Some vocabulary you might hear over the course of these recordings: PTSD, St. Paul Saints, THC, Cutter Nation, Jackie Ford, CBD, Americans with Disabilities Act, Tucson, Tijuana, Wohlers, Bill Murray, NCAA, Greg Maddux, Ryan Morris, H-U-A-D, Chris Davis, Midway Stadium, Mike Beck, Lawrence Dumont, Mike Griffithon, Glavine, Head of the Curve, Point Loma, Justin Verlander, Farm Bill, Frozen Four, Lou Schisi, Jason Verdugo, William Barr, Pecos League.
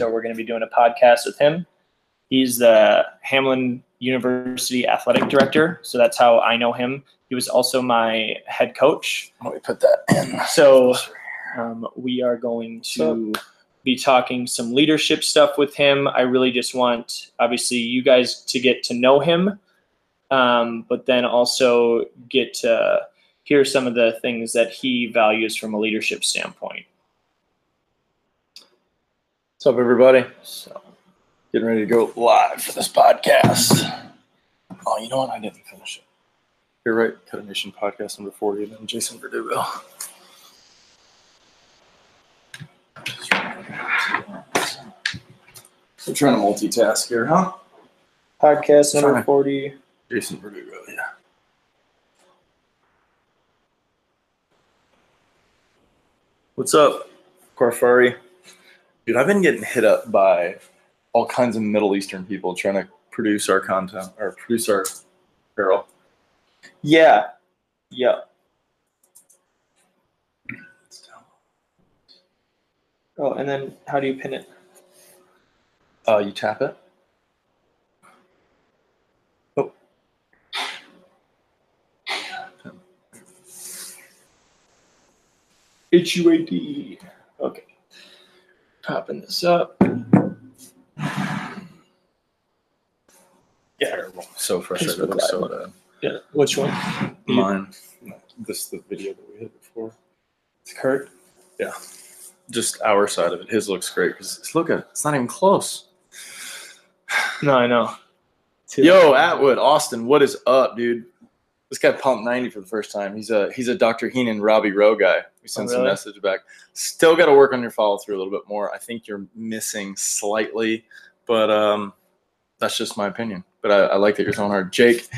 So we're going to be doing a podcast with him. He's the Hamline University athletic director. So that's how I know him. He was also my head coach. Let me put that in. So we are going to be talking some leadership stuff with him. I really just want, obviously, you guys to get to know him, but then also get to hear some of the things that he values from a leadership standpoint. What's up, everybody? So, getting ready to go live for this podcast. Oh, you know what? I didn't finish it. You're right. Cutter Nation podcast number 40, and then Jason Verdugo. So trying to multitask here, huh? Podcast number 40. Jason Verdugo, yeah. What's up, Corfari? Dude, I've been getting hit up by all kinds of Middle Eastern people trying to produce our content, or produce our apparel. Yeah. Yeah. Oh, and then how do you pin it? You tap it. Oh. H-U-A-D. Okay. Popping this up. Yeah, terrible. So frustrated. It's so bad. Yeah. Which one? Mine. This is the video that we had before. It's Kurt? Yeah. Just our side of it. His looks great because look at it. It's not even close. No, I know. Yo, Atwood, Austin, what is up, dude? This guy pumped 90 for the first time. He's a Dr. Heenan, Robbie Rowe guy. We sent some message back. Still got to work on your follow through a little bit more. I think you're missing slightly, but that's just my opinion. But I like that you're going hard. Jake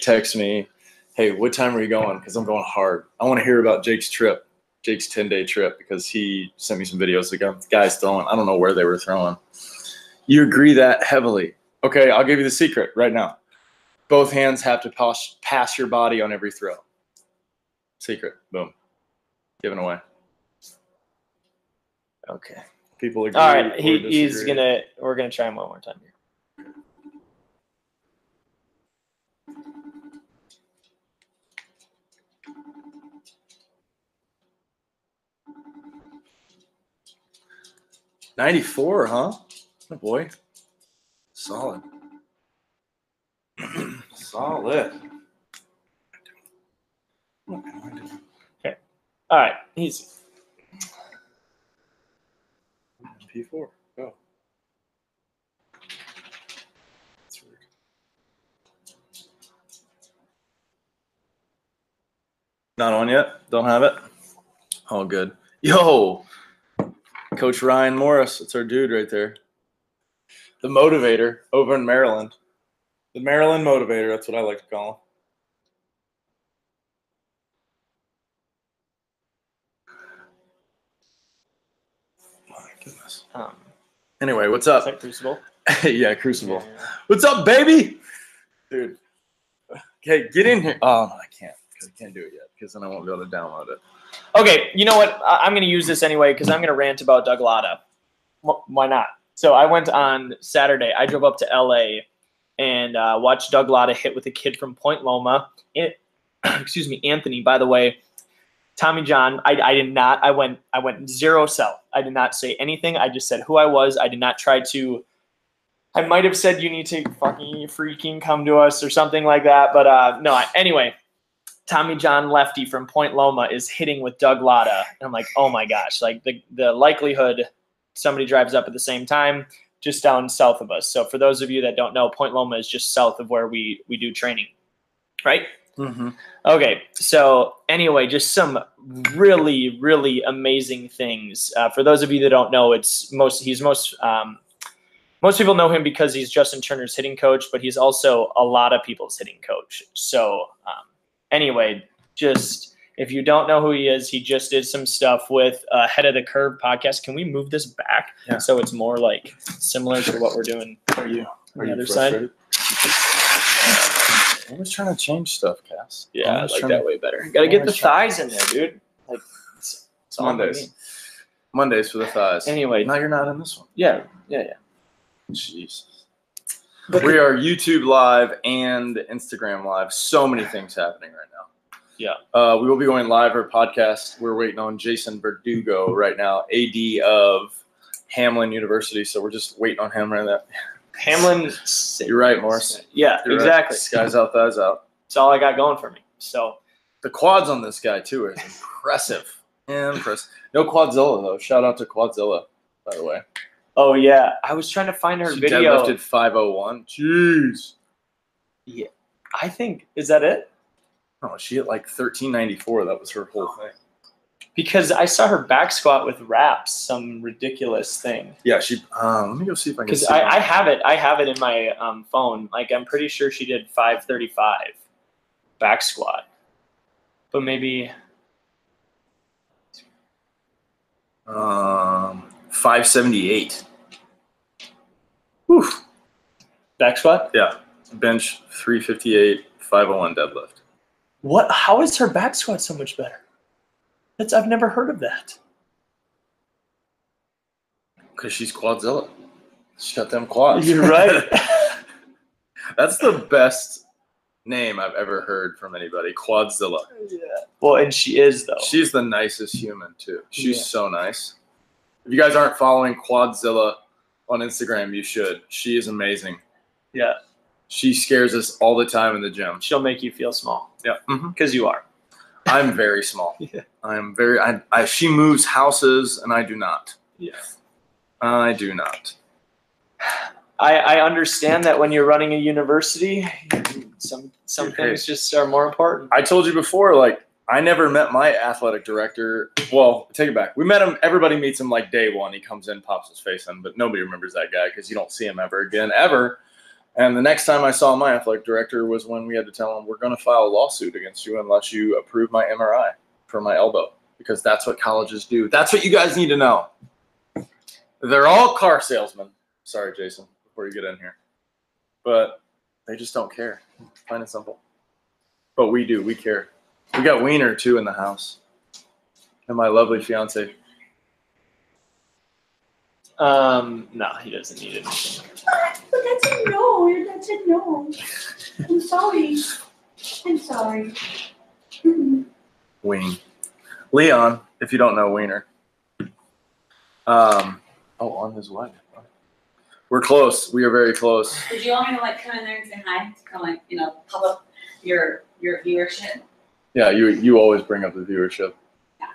texts me, hey, what time are you going? Because I'm going hard. I want to hear about Jake's trip. Jake's 10-day trip, because he sent me some videos of guys throwing. I don't know where they were throwing. You agree that heavily. Okay, I'll give you the secret right now. Both hands have to pass your body on every throw. Secret. Boom. Given away. Okay. People agree. All right, he's gonna. We're gonna try him one more time here. '94, huh? Oh boy, solid, solid. Okay, all right, easy. P4, go. That's weird. Not on yet. Don't have it. All good. Yo. Coach Ryan Morris, it's our dude right there. The motivator over in Maryland. The Maryland motivator, that's what I like to call him. My goodness. Anyway, what's up? Is that Crucible? Yeah, Crucible. Yeah. What's up, baby? Dude. Okay, get in here. Oh, no, I can't. Because I can't do it yet, because then I won't be able to download it. Okay, you know what? I'm going to use this anyway because I'm going to rant about Doug Latta. Why not? So I went on Saturday. I drove up to L.A. and watched Doug Latta hit with a kid from Point Loma. Excuse me, Anthony, by the way. Tommy John, I did not. I went zero self. I did not say anything. I just said who I was. I did not try to. I might have said you need to fucking freaking come to us or something like that. But no, anyway. Tommy John lefty from Point Loma is hitting with Doug Latta. And I'm like, oh my gosh, like the likelihood somebody drives up at the same time just down south of us. So for those of you that don't know, Point Loma is just south of where we do training, right? Mm-hmm. Okay, so anyway, just some really, really amazing things. For those of you that don't know, most people know him because he's Justin Turner's hitting coach, but he's also a lot of people's hitting coach. So, anyway, just if you don't know who he is, he just did some stuff with Head of the Curve podcast. Can we move this back so it's more like similar to what we're doing? Are you on the other side? I'm always trying to change stuff, Cass. Yeah, I like that way better. You gotta get the thighs in there, dude. Like it's Mondays. Mondays for the thighs. Anyway, now you're not in this one. Yeah, Yeah. Jesus. But we are YouTube live and Instagram live. So many things happening right now. Yeah. We will be going live for a podcast. We're waiting on Jason Verdugo right now, AD of Hamline University. So we're just waiting on him right now. Hamline. You're right, Morris. Yeah, you're exactly. Right. Sky's out, thighs out. That's all I got going for me. So the quads on this guy, too, is impressive. Impressive. No Quadzilla, though. Shout out to Quadzilla, by the way. Oh, yeah. I was trying to find her video. She deadlifted 501. Jeez. Yeah. I think – is that it? Oh, she hit like 1394. That was her whole thing. Because I saw her back squat with wraps, some ridiculous thing. Yeah, she. Let me go see if I can. Because I have it. I have it in my phone. Like I'm pretty sure she did 535 back squat, but maybe 578. Whew. Back squat. Yeah, bench 358, 501 deadlift. What? How is her back squat so much better? That's I've never heard of that. Because she's Quadzilla. She's got them quads. You're right. That's the best name I've ever heard from anybody. Quadzilla. Yeah. Well, and she is though. She's the nicest human too. She's so nice. If you guys aren't following Quadzilla on Instagram, you should. She is amazing. Yeah. She scares us all the time in the gym. She'll make you feel small. Yeah. Because you are. I'm very small. Yeah. I'm very I she moves houses and I do not. Yeah. I do not. I understand that when you're running a university, some things just are more important. I told you before, like I never met my athletic director. Well, take it back. We met him. Everybody meets him like day one. He comes in, pops his face in, but nobody remembers that guy because you don't see him ever again, ever. And the next time I saw my athletic director was when we had to tell him, we're going to file a lawsuit against you unless you approve my MRI for my elbow, because that's what colleges do. That's what you guys need to know. They're all car salesmen. Sorry, Jason, before you get in here. But they just don't care. Plain and simple. But we do. We care. We got Wiener, too, in the house. And my lovely fiance. No, he doesn't need anything. But that's a no. That's a no. I'm sorry. I'm sorry. Wing. Leon, if you don't know Wiener. On his way. We're close. We are very close. Would you want me to like come in there and say hi? To kind of like, you know, pop up your viewership? Yeah, you always bring up the viewership. Yeah.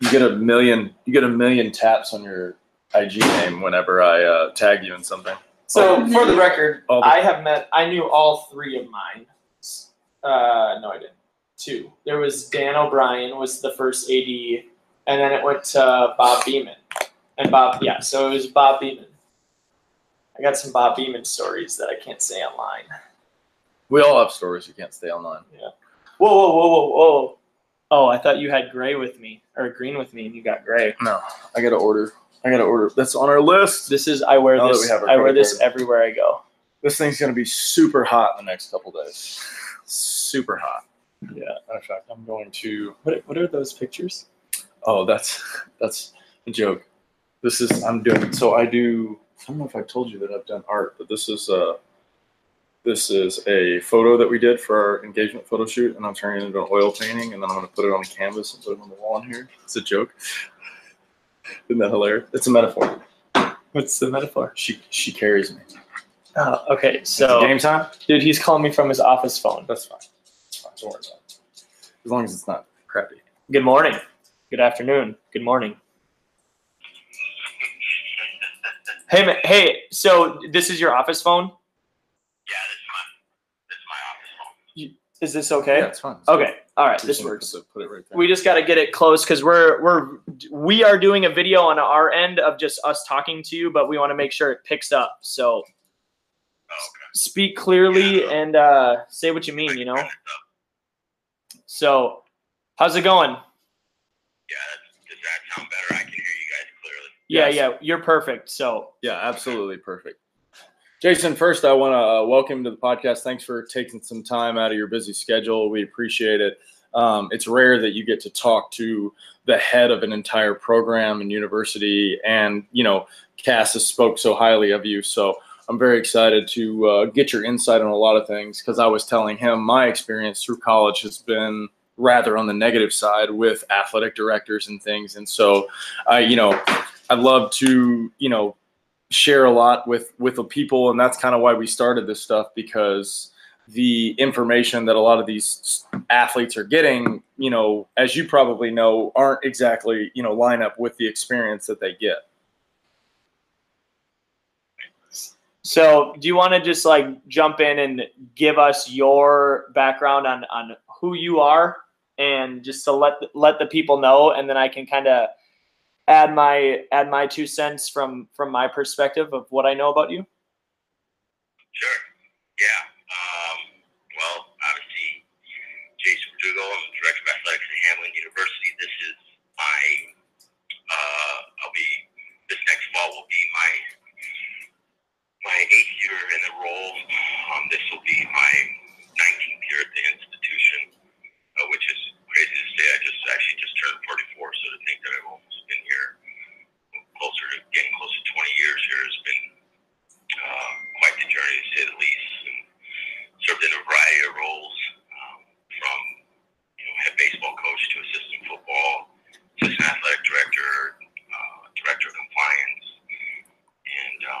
You get a million taps on your IG name whenever I tag you in something. So for the record, I knew all three of mine. No, I didn't. Two. There was Dan O'Brien was the first AD, and then it went to Bob Beeman. And so it was Bob Beeman. I got some Bob Beeman stories that I can't say online. We all have stories you can't say online. Yeah. Whoa. Oh, I thought you had gray with me, or green with me, and you got gray. No, I gotta order. That's on our list. This is I wear this everywhere I go. This thing's gonna be super hot in the next couple days. Super hot. Yeah. Matter of fact, I'm going to. What are those pictures? Oh, that's a joke. This is I'm doing. So I do. I don't know if I told you that I've done art, but this is a photo that we did for our engagement photo shoot, and I'm turning it into an oil painting, and then I'm gonna put it on a canvas and put it on the wall in here. It's a joke. Isn't that hilarious? It's a metaphor. What's the metaphor? She carries me. Oh, okay. So game time? Dude, he's calling me from his office phone. That's fine. That's fine. Don't worry about it. As long as it's not crappy. Good morning. Good afternoon. Good morning. Hey, so this is your office phone? Yeah, this is my office phone. Is this okay? Yeah, it's fine. Okay. All right, this works. Put it right there. We just got to get it close because we are doing a video on our end of just us talking to you, but we want to make sure it picks up. So speak clearly and say what you mean, you know. So how's it going? Yeah, does that sound better? I can hear you guys clearly. Yeah, you're perfect. So yeah, absolutely perfect. Jason, first, I want to welcome you to the podcast. Thanks for taking some time out of your busy schedule. We appreciate it. It's rare that you get to talk to the head of an entire program and university. And, you know, Cass has spoke so highly of you. So I'm very excited to get your insight on a lot of things, because I was telling him my experience through college has been rather on the negative side with athletic directors and things. And so, you know, I'd love to, you know, share a lot with the people. And that's kind of why we started this stuff, because the information that a lot of these athletes are getting, you know, as you probably know, aren't exactly, you know, line up with the experience that they get. So do you want to just like jump in and give us your background on who you are, and just to let the people know, and then I can kind of add my 2 cents from my perspective of what I know about you? Sure. Yeah. Well, obviously, Jason Verdugo, I'm the Director of Athletics at Hamline University. This is my this next fall will be my 8th year in the role. This will be my 19th year at the institution, which is crazy to say. I just turned 44, so to think that I've almost been here getting closer to 20 years here has been quite the journey, to say the least. And served in a variety of roles, from head baseball coach to assistant football, assistant athletic director, director of compliance, and now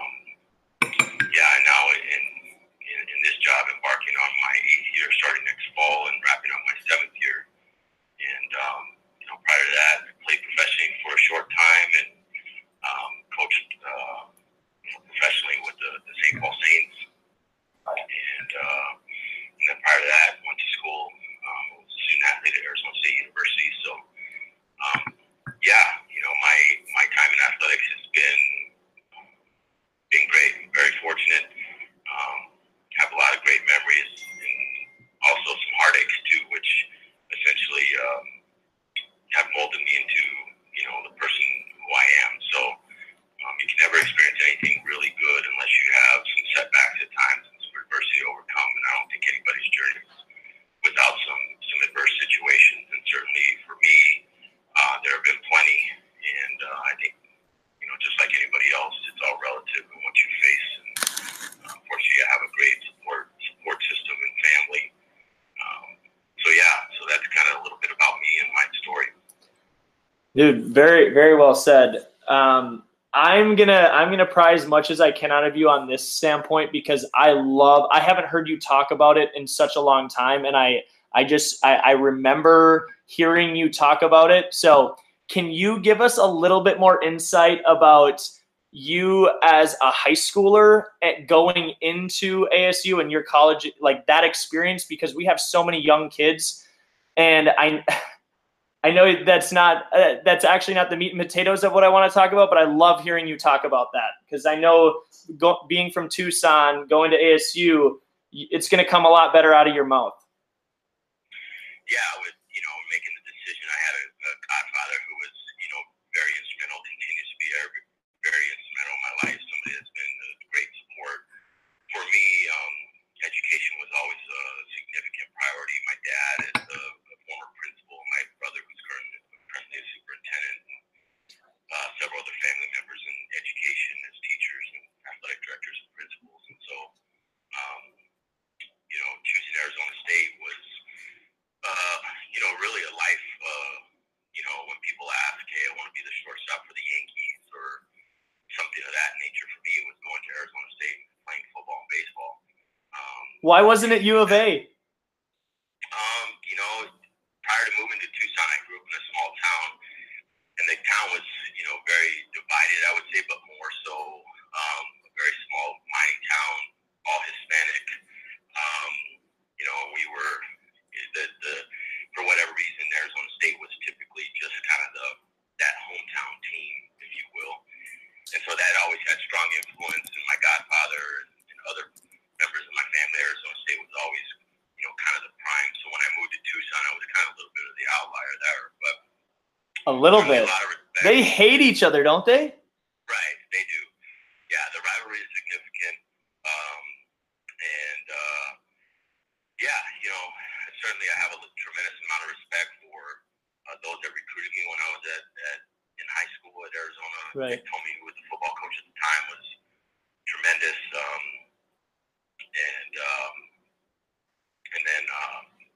in this job, embarking on my 8th year starting next fall and wrapping up my 7th year. And prior to that, I played professionally for a short time and coached professionally with the St. Paul Saints. And then prior to that, went to school. I was a student athlete at Arizona State University. So, my time in athletics has been great. I'm very fortunate. Have a lot of great memories, and also some heartaches too, which essentially have molded me into the person who I am. So you can never experience anything really good unless you have some setbacks at times and some adversity to overcome. And I don't think anybody's journey is without some adverse situations. And certainly for me, there have been plenty. And I think just like anybody else, it's all relative in what you face. And unfortunately, I have a great support system and family. So that's kind of a little bit about me and my story. Dude, very, very well said. I'm gonna pry as much as I can out of you on this standpoint, because I haven't heard you talk about it in such a long time, and I remember hearing you talk about it. So can you give us a little bit more insight about you as a high schooler at going into ASU and your college, like that experience, because we have so many young kids, and I know that's actually not the meat and potatoes of what I want to talk about, but I love hearing you talk about that, because I know being from Tucson, going to ASU, it's going to come a lot better out of your mouth. Yeah, with making the decision, I had a godfather who was very instrumental, continues to be very instrumental in my life, somebody that's been a great support for me. Education was always a significant priority. My dad is a former principal, my brother who's currently a superintendent, and several other family members in education as teachers and athletic directors and principals. And so, choosing Arizona State was, really a life, when people ask, hey, I want to be the shortstop for the Yankees or something of that nature, for me, it was going to Arizona State and playing football and baseball. Why wasn't it U of A? Prior to moving to Tucson, I grew up in a small town, and the town was, very divided, I would say, but more so a very small mining town, all Hispanic. We were for whatever reason, Arizona State was typically just kind of that hometown team, if you will. And so that always had strong influence in my godfather and other members of my family. Arizona State was always, kind of the prime. So when I moved to Tucson, I was kind of a little bit of the outlier there. But a little bit. They hate each other, don't they? Right, they do. Yeah, the rivalry is significant. certainly I have a tremendous amount of respect for those that recruited me when I was in high school at Arizona. Right. They told me who the football coach at the time was tremendous. And then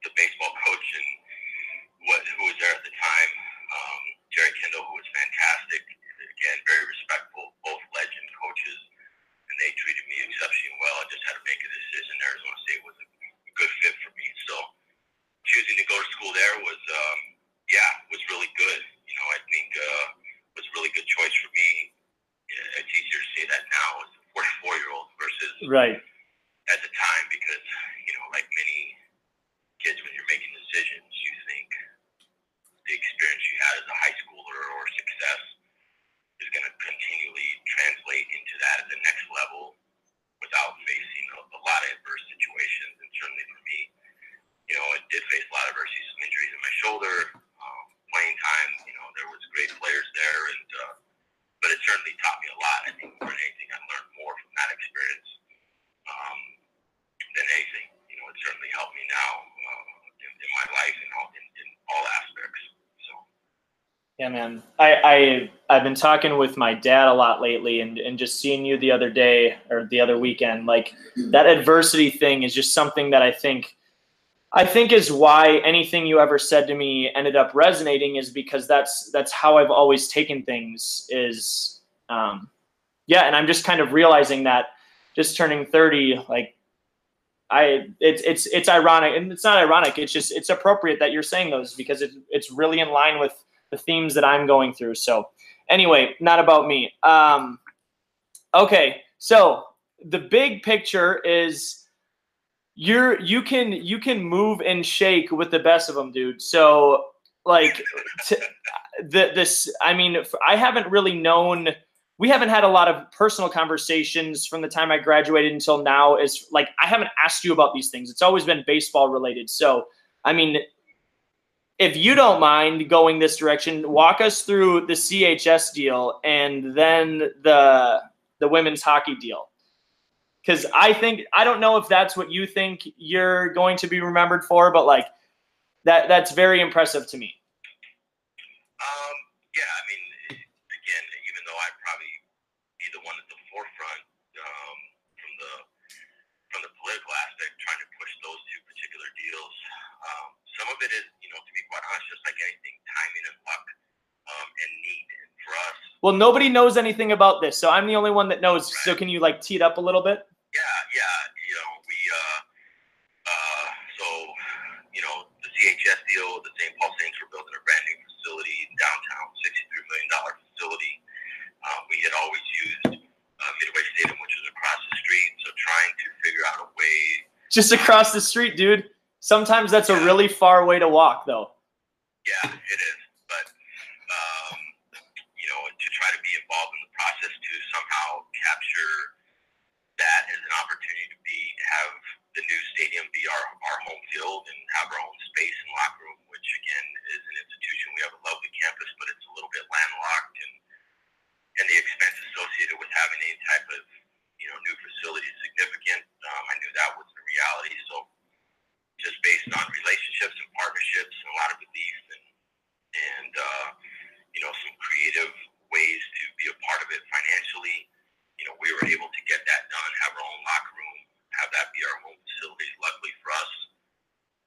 the baseball coach and who was there at the time, Jerry Kendall, who was fantastic. Again, very respectful, both legend coaches, and they treated me exceptionally well. I just had to make a decision. Arizona State was a good fit for me, so choosing to go to school there was, was really good. You know, I think it was a really good choice for me. It's easier to say that now as a 44-year-old versus right at the time, because you know, like many kids, when you're making decisions, you think the experience you had as a high schooler or success is going to continually translate into that at the next level without facing a lot of adverse situations. And certainly for me, you know, I did face a lot of adversity, some injuries in my shoulder, playing time, you know, there was great players there, and but it certainly taught me a lot. I think more than anything, I learned more from that experience than anything. You know, it certainly helped me now in my life and in all aspects. Yeah, man. I've been talking with my dad a lot lately, and just seeing you the other day or the other weekend, like that adversity thing is just something that I think is why anything you ever said to me ended up resonating, is because that's how I've always taken things is, and I'm just kind of realizing that just turning 30, like it's ironic, and it's not ironic. It's just, it's appropriate that you're saying those, because it's really in line with the themes that I'm going through. So anyway, not about me. Okay. So the big picture is you can move and shake with the best of them, dude. So like I haven't really known, we haven't had a lot of personal conversations from the time I graduated until now, is like, I haven't asked you about these things. It's always been baseball related. So, I mean, if you don't mind going this direction, walk us through the CHS deal and then the women's hockey deal. Because I don't know if that's what you think you're going to be remembered for, but like that's very impressive to me. I mean, again, even though I'd probably be the one at the forefront from the political aspect, trying to push those two particular deals. Some of it is, you know, to be quite honest, just like anything, timing and luck and need. And for us, well, nobody knows anything about this, so I'm the only one that knows. Right. So can you like tee it up a little bit? Yeah. You know, we so you know, the CHS deal, the St. Paul Saints were building a brand new facility in downtown, $63 million facility. We had always used Midway Stadium, which was across the street. So trying to figure out a way. Just across the street, dude. Sometimes that's a really far way to walk, though. Yeah, it is. But, you know, to try to be involved in the process to somehow capture that as an opportunity to have the new stadium be our home field and have our own space and locker room, which, again, is an institution. We have a lovely campus, but it's a little bit landlocked. And the expense associated with having any type of, you know, new facility is significant. I knew that was the reality, so. Just based on relationships and partnerships and a lot of belief and you know, some creative ways to be a part of it financially. You know, we were able to get that done, have our own locker room, have that be our home facility. Luckily for us,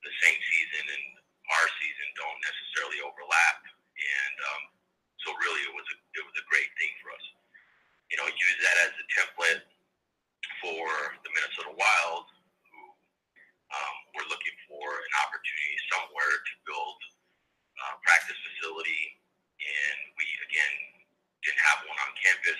the same season and our season don't necessarily overlap. And so really it was a great thing for us. You know, use that as a template for the Minnesota Wild. We're looking for an opportunity somewhere to build a practice facility, and we, again, didn't have one on campus.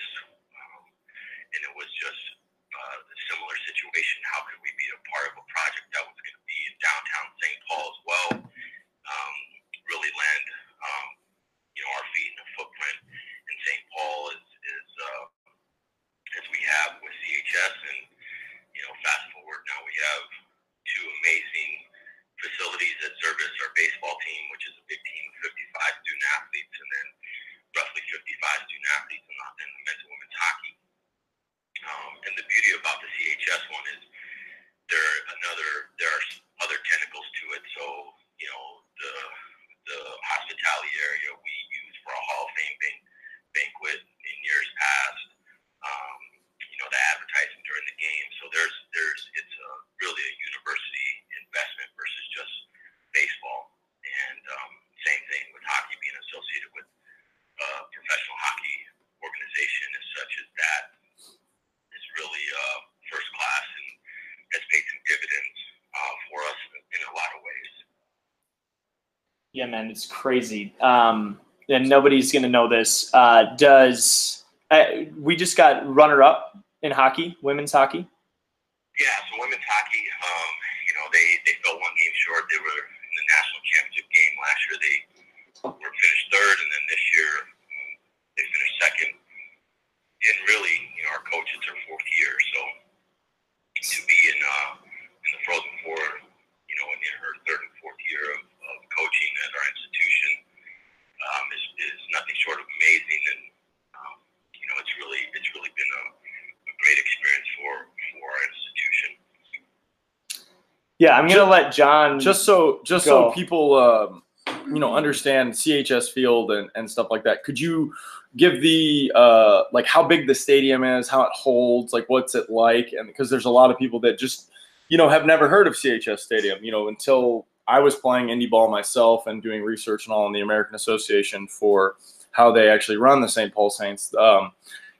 Yeah, man, it's crazy. And nobody's going to know this. We just got runner-up in hockey, women's hockey. Yeah, so women's hockey, you know, they fell one game short. They were in the national championship game last year. They were finished third, and then this year they finished second. And really, you know, our coach, it's her fourth year, so to be in the Frozen Four, you know, in her third and fourth year of coaching at our institution is nothing short of amazing, and you know, it's really been a great experience for our institution. Yeah, I'm gonna let John so people you know, understand CHS Field and stuff like that. Could you give the like how big the stadium is, how it holds, like what's it like? And because there's a lot of people that just, you know, have never heard of CHS Stadium, you know, until I was playing indie ball myself and doing research and all in the American Association for how they actually run the St. Paul Saints.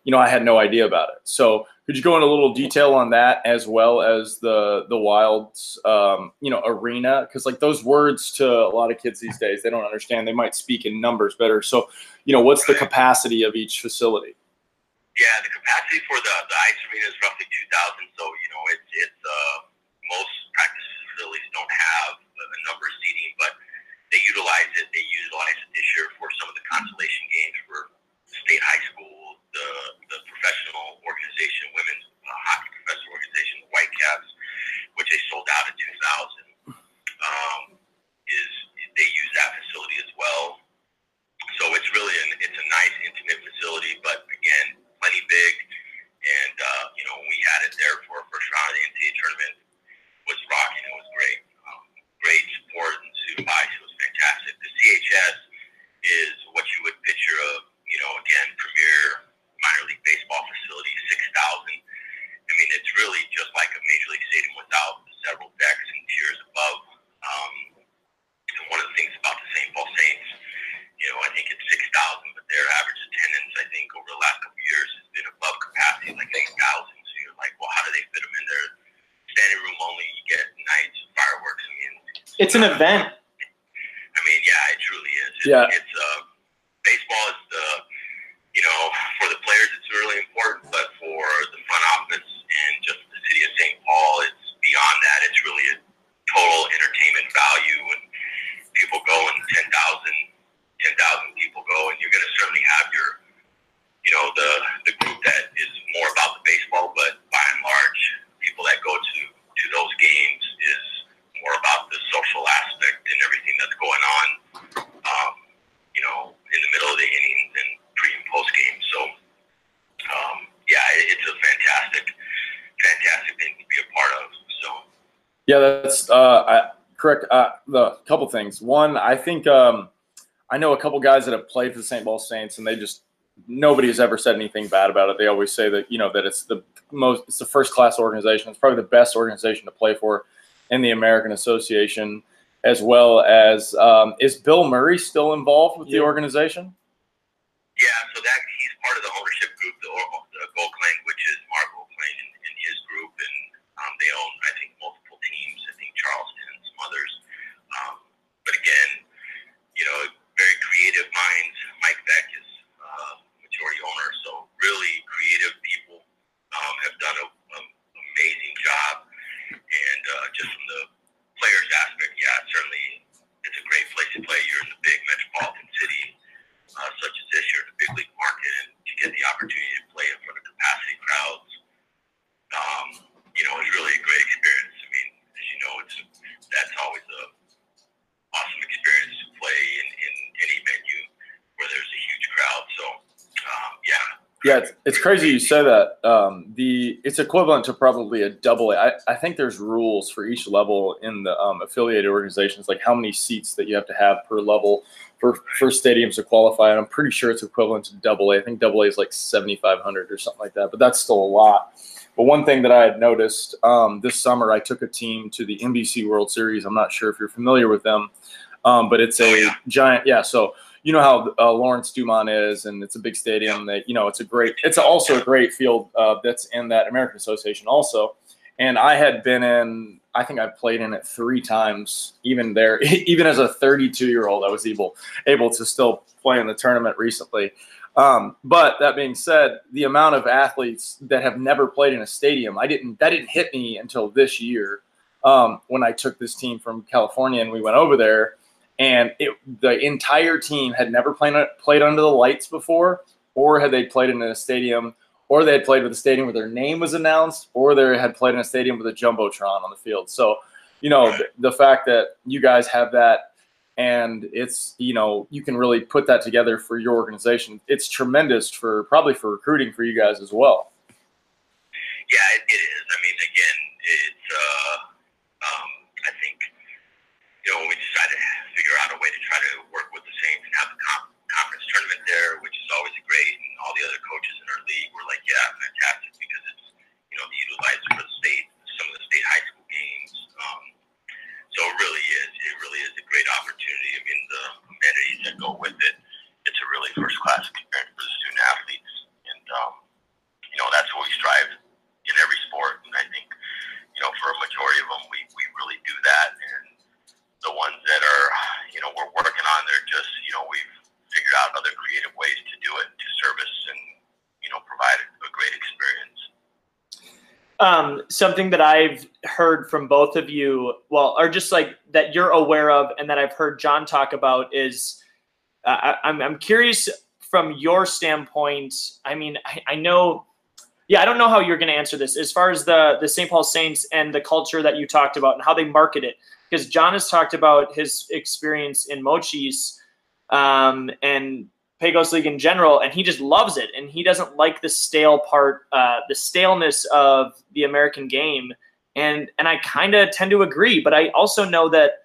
You know, I had no idea about it. So could you go into a little detail on that as well as the Wild's, you know, arena? Because, like, those words to a lot of kids these days, they don't understand. They might speak in numbers better. So, you know, what's the capacity of each facility? Yeah, the capacity for the ice arena is roughly 2,000. So, you know, it's most practice facilities don't have a number of seating, but they utilize it. They utilized it this year for some of the consolation games for state high school, the professional organization, women's hockey professional organization, the White Caps, which they sold out in 2000, is they use that facility as well. So it's really it's a nice, intimate facility, but again, plenty big. And you know, when we had it there for our first round of the NCAA tournament, it was rocking. It was great, great support and supervised. It was fantastic. The CHS is what you would picture of. You know, again, premier minor league baseball facility, 6,000. I mean, it's really just like a major league stadium without several decks and tiers above. And one of the things about the St. Paul Saints, you know, I think it's 6,000, but their average attendance, I think, over the last couple of years has been above capacity, like 8,000. So you're like, well, how do they fit them in there? Standing room only, you get nights, fireworks. I mean, it's an event. I mean, yeah, it truly is. Baseball is the, you know, for the players it's really important, but for the front office and just the city of St. Paul, it's beyond that. It's really a total entertainment value, and people go, and 10,000 people go, and you're going to certainly have your, you know, the group that is more about the baseball, but by and large, people that go to those games is more about the social aspect and everything that's going on. You know, in the middle of the innings and pre and post game. So, yeah, it's a fantastic thing to be a part of. So, yeah, that's correct. The couple things. One, I think I know a couple guys that have played for the St. Paul Saints, and they just nobody has ever said anything bad about it. They always say that, you know, that it's the first class organization. It's probably the best organization to play for in the American Association. As well as, is Bill Murray still involved with the organization? Yeah, so that he's part of the ownership group, the Oakland, which is Mark Oakland and his group, and they own, I think, multiple teams. I think Charleston and some others. But again, you know, very creative minds. Mike Beck is majority owner, so really creative people have done an amazing job, and just from the players aspect, yeah, certainly it's a great place to play. You're in the big metropolitan city, such as this, you're in the big league market, and to get the opportunity to play in front of capacity crowds, you know, is really a great experience. I mean, as you know, that's always an awesome experience to play in any venue where there's a huge crowd. So, yeah. Yeah, it's crazy you say that. It's equivalent to probably a double A. I think there's rules for each level in the affiliated organizations, like how many seats that you have to have per level for stadiums to qualify. And I'm pretty sure it's equivalent to double A. I think double A is like 7,500 or something like that, but that's still a lot. But one thing that I had noticed this summer, I took a team to the NBC World Series. I'm not sure if you're familiar with them, but it's a giant – yeah, so – you know how Lawrence Dumont is, and it's a big stadium that, you know, it's also a great field that's in that American Association also. And I had been in I think I played in it 3 times, even there, even as a 32-year-old, I was able to still play in the tournament recently. But that being said, the amount of athletes that have never played in a stadium, that didn't hit me until this year, when I took this team from California and we went over there, and the entire team had never played under the lights before, or had they played in a stadium, or they had played with a stadium where their name was announced, or they had played in a stadium with a jumbotron on the field. So, the fact that you guys have that, and it's, you can really put that together for your organization. It's tremendous for recruiting for you guys as well. Yeah, it is. I mean, again, it's, I think, when we decided to figure out a way to try to work with the Saints and have a conference tournament there, which is always great, and all the other coaches in our league were like, yeah, fantastic, because it's, utilized for the state, some of the state high school games. So it really is. It really is a great opportunity. I mean, the amenities that go with it, it's a really first-class experience for the student athletes. And, that's what we strive in every sport. And I think, for a majority of them, we really do that. And the ones that are, we're working on, they're just, we've figured out other creative ways to do it, to service and, provide a great experience. Something that I've heard from both of you, that you're aware of and that I've heard John talk about is, I'm curious from your standpoint. I mean, I don't know how you're going to answer this as far as the St. Paul Saints and the culture that you talked about and how they market it. Because John has talked about his experience in Mochis and Pecos League in general, and he just loves it, and he doesn't like the stale part, the staleness of the American game, and I kind of tend to agree, but I also know that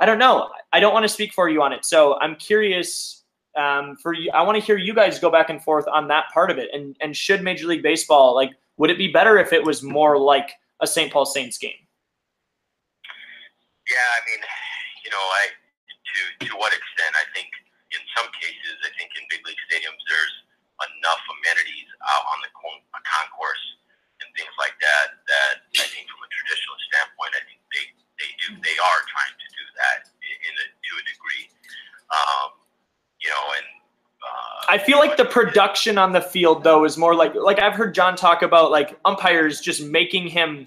I don't know. I don't want to speak for you on it, so I'm curious for you. I want to hear you guys go back and forth on that part of it, and should Major League Baseball, would it be better if it was more like a St. Paul Saints game? Yeah, I mean, to what extent, I think. In some cases, I think in big league stadiums, there's enough amenities out on the concourse and things like that, that I think from a traditional standpoint, I think they are trying to do that to a degree. I feel like the production on the field, though, is more like I've heard John talk about, umpires just making him,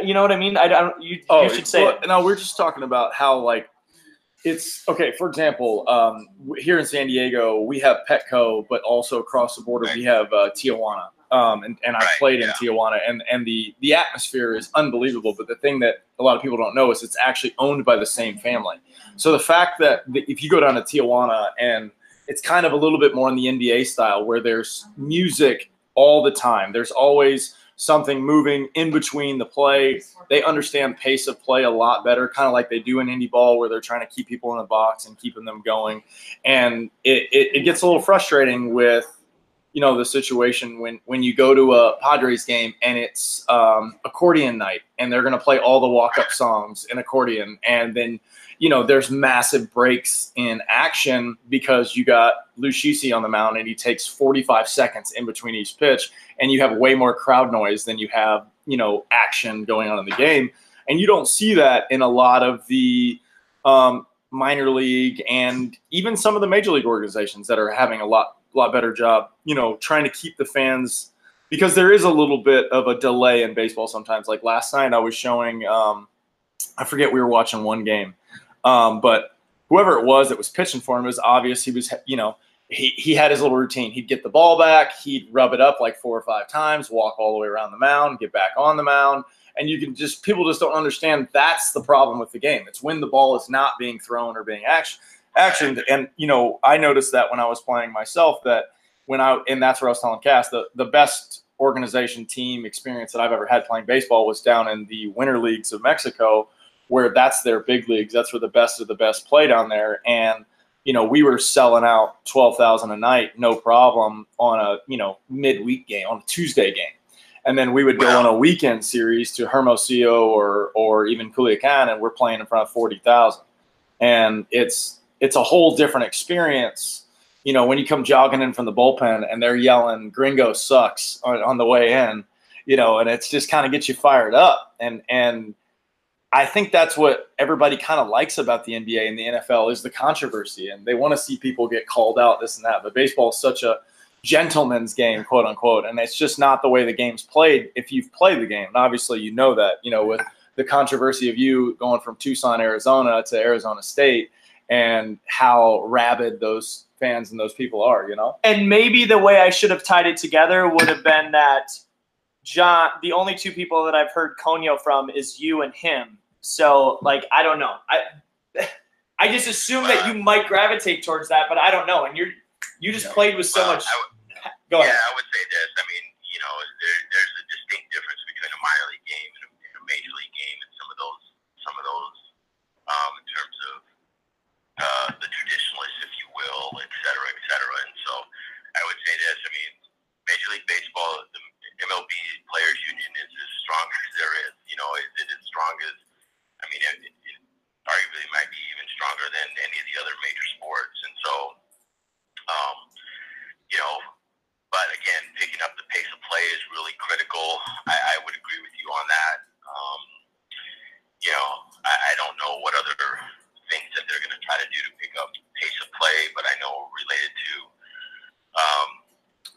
you know what I mean? You should say it. No, we're just talking about how, it's okay. For example, here in San Diego, we have Petco, but also across the border, we have Tijuana. And I played in Tijuana, and the atmosphere is unbelievable. But the thing that a lot of people don't know is it's actually owned by the same family. So the fact that if you go down to Tijuana, and it's kind of a little bit more in the NBA style, where there's music all the time, there's always something moving in between the play. They understand pace of play a lot better, kind of like they do in indie ball, where they're trying to keep people in the box and keeping them going. And it gets a little frustrating with, the situation when you go to a Padres game and it's accordion night, and they're going to play all the walk-up songs in accordion. And then, there's massive breaks in action because you got Lou Schisi on the mound and he takes 45 seconds in between each pitch, and you have way more crowd noise than you have, action going on in the game. And you don't see that in a lot of the minor league and even some of the major league organizations that are having a lot better job, trying to keep the fans, because there is a little bit of a delay in baseball sometimes. Like last night I was showing, I forget, we were watching one game. But whoever it was that was pitching for him, it was obvious he was, he had his little routine. He'd get the ball back, he'd rub it up 4 or 5 times, walk all the way around the mound, get back on the mound. And people just don't understand that's the problem with the game. It's when the ball is not being thrown or being actioned. And, I noticed that when I was playing myself, and that's where I was telling Cass, the best organization team experience that I've ever had playing baseball was down in the winter leagues of Mexico, where that's their big leagues. That's where the best of the best play down there. And, we were selling out 12,000 a night, no problem, on a, midweek game, on a Tuesday game. And then we would go on a weekend series to Hermosillo or even Culiacan, and we're playing in front of 40,000. And it's a whole different experience, when you come jogging in from the bullpen and they're yelling, "Gringo sucks" on the way in. you know, and it's just kind of gets you fired up. And I think that's what everybody kind of likes about the NBA and the NFL is the controversy, and they want to see people get called out, this and that. But baseball is such a gentleman's game, quote unquote, and it's just not the way the game's played if you've played the game. And obviously, you know that, you know, with the controversy of you going from Tucson, Arizona to Arizona State and how rabid those fans and those people are, you know? And maybe the way I should have tied it together would have been that John, the only two people that I've heard Konyo from is you and him. So, like, I don't know. I just assume that you might gravitate towards that, but I don't know. And you just played with so much. Go ahead. Yeah, I would say this. I mean, you know, there's a distinct difference between a minor league game and a major league game, and some of those in terms of the traditionalists, if you will, et cetera, et cetera. And so I would say this. I mean, Major League Baseball, the MLB Players Union is as strong as there is. You know, is it as strong as, I mean, it arguably might be even stronger than any of the other major sports. And so, you know, but again, picking up the pace of play is really critical. I would agree with you on that. You know, I don't know what other things that they're going to try to do to pick up pace of play, but I know related to,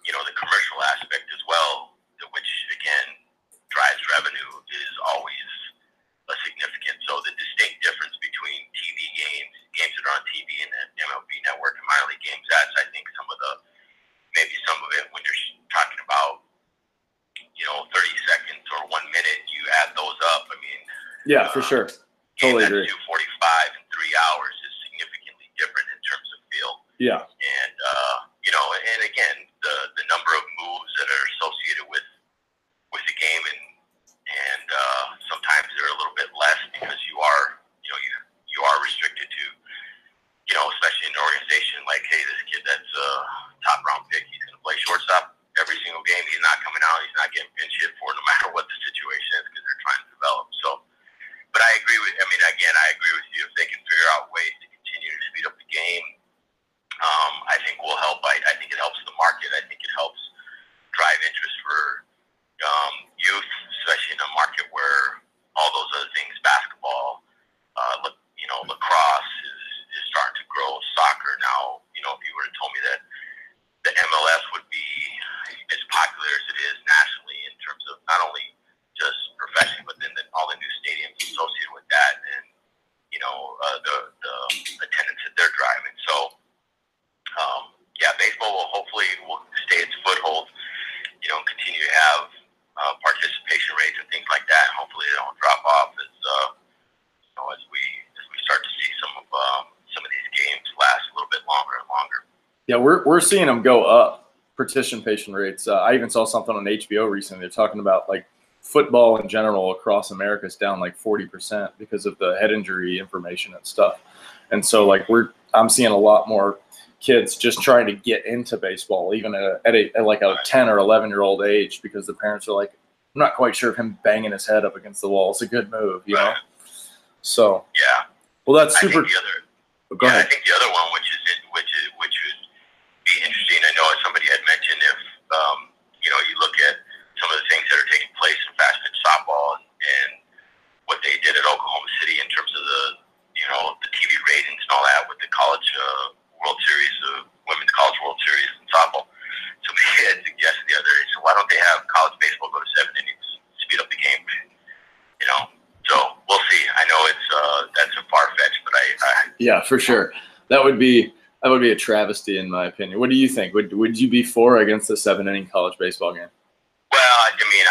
you know, the commercial aspect as well, which again drives revenue, is always a significant. So the distinct difference between TV games that are on TV and the MLB network and minor league games, that's, I think, maybe some of it when you're talking about, you know, 30 seconds or 1 minute, you add those up. I mean, yeah, for sure. Totally agree. 2:45 and 3 hours is significantly different in terms of field. Yeah. And, you know, and again, the number of moves that are associated with the game and sometimes they're a little bit less because you are restricted to, you know, especially in an organization like, hey, this kid that's a top round pick, he's going to play shortstop every single game. He's not coming out. He's not getting pinch hit for no matter what the situation is because they're trying to develop. So, but I agree with you. If they can figure out ways to continue to speed up the game, I think will help. I think it helps the market. I think it helps drive interest for youth, especially in a market where all those other things, basketball, you know, lacrosse is starting to grow. Soccer now, you know, if you were to tell me that the MLS would be as popular as it is nationally in terms of not only just professionally, but then all the new stadiums associated with that, and you know the attendance that they're driving. So, yeah, baseball will hopefully stay its foothold. You know, continue to have participation rates and things like that. Hopefully, they don't drop off as we start to see some of these games last a little bit longer and longer. Yeah, we're seeing them go up. Participation rates. I even saw something on HBO recently. They're talking about like. Football in general across America is down like 40% because of the head injury information and stuff. And so like I'm seeing a lot more kids just trying to get into baseball, even at a 10 or 11 year old age, because the parents are like, I'm not quite sure if him banging his head up against the wall is a good move, you know? So, yeah, well, that's super. I think the other one, which would be interesting. I know somebody had mentioned if, you know, you look at some of the things that are taking place in fast pitch softball and what they did at Oklahoma City in terms of the, you know, the TV ratings and all that with the college world series, women's college world series in softball. Somebody had suggested the other day, so why don't they have college baseball go to 7 innings, speed up the game? You know, so we'll see. I know it's that's a far fetch, but I yeah, for sure, that would be a travesty in my opinion. What do you think? Would you be for or against the 7-inning college baseball game? Well, I mean,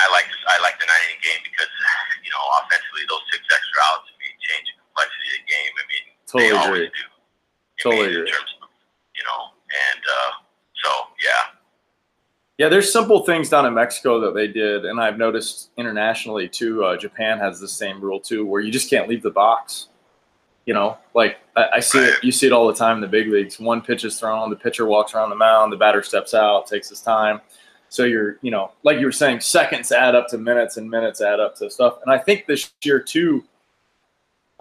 I like the 9-inning game because, you know, offensively, those 6 extra outs, I mean, change the complexity of the game. I mean, totally they always do. Totally agree. In terms of, you know, and so, yeah. Yeah, there's simple things down in Mexico that they did, and I've noticed internationally, too, Japan has the same rule, too, where you just can't leave the box. You know, like, I see it. You see it all the time in the big leagues. One pitch is thrown, the pitcher walks around the mound, the batter steps out, takes his time. So you're, you know, like you were saying, seconds add up to minutes and minutes add up to stuff. And I think this year, too,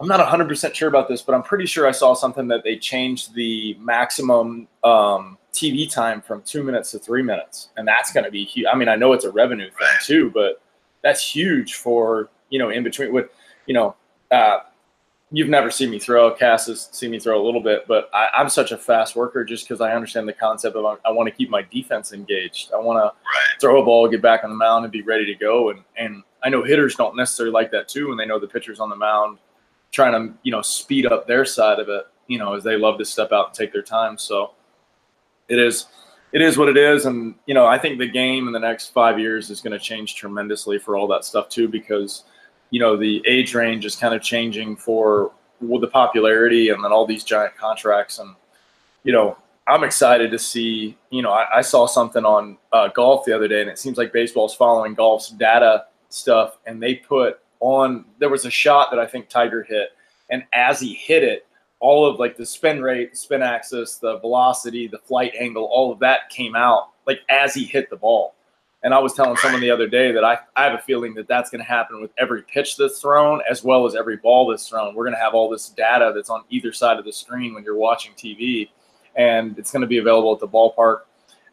I'm not 100% sure about this, but I'm pretty sure I saw something that they changed the maximum TV time from 2 minutes to 3 minutes. And that's going to be huge. I mean, I know it's a revenue thing, too, but that's huge for, you know, in between with, you know, you've never seen me throw. Cass has seen me throw a little bit, but I'm such a fast worker just because I understand the concept of I want to keep my defense engaged. I want to throw a ball, get back on the mound, and be ready to go. And I know hitters don't necessarily like that too, when they know the pitcher's on the mound trying to, you know, speed up their side of it, you know, as they love to step out and take their time. So it is what it is. And, you know, I think the game in the next 5 years is going to change tremendously for all that stuff too, because, you know, the age range is kind of changing for the popularity and then all these giant contracts. And, you know, I'm excited to see, you know, I saw something on golf the other day, and it seems like baseball's following golf's data stuff. And they put on, there was a shot that I think Tiger hit, and as he hit it, all of like the spin rate, spin axis, the velocity, the flight angle, all of that came out like as he hit the ball. And I was telling someone the other day that I have a feeling that that's going to happen with every pitch that's thrown, as well as every ball that's thrown. We're going to have all this data that's on either side of the screen when you're watching TV, and it's going to be available at the ballpark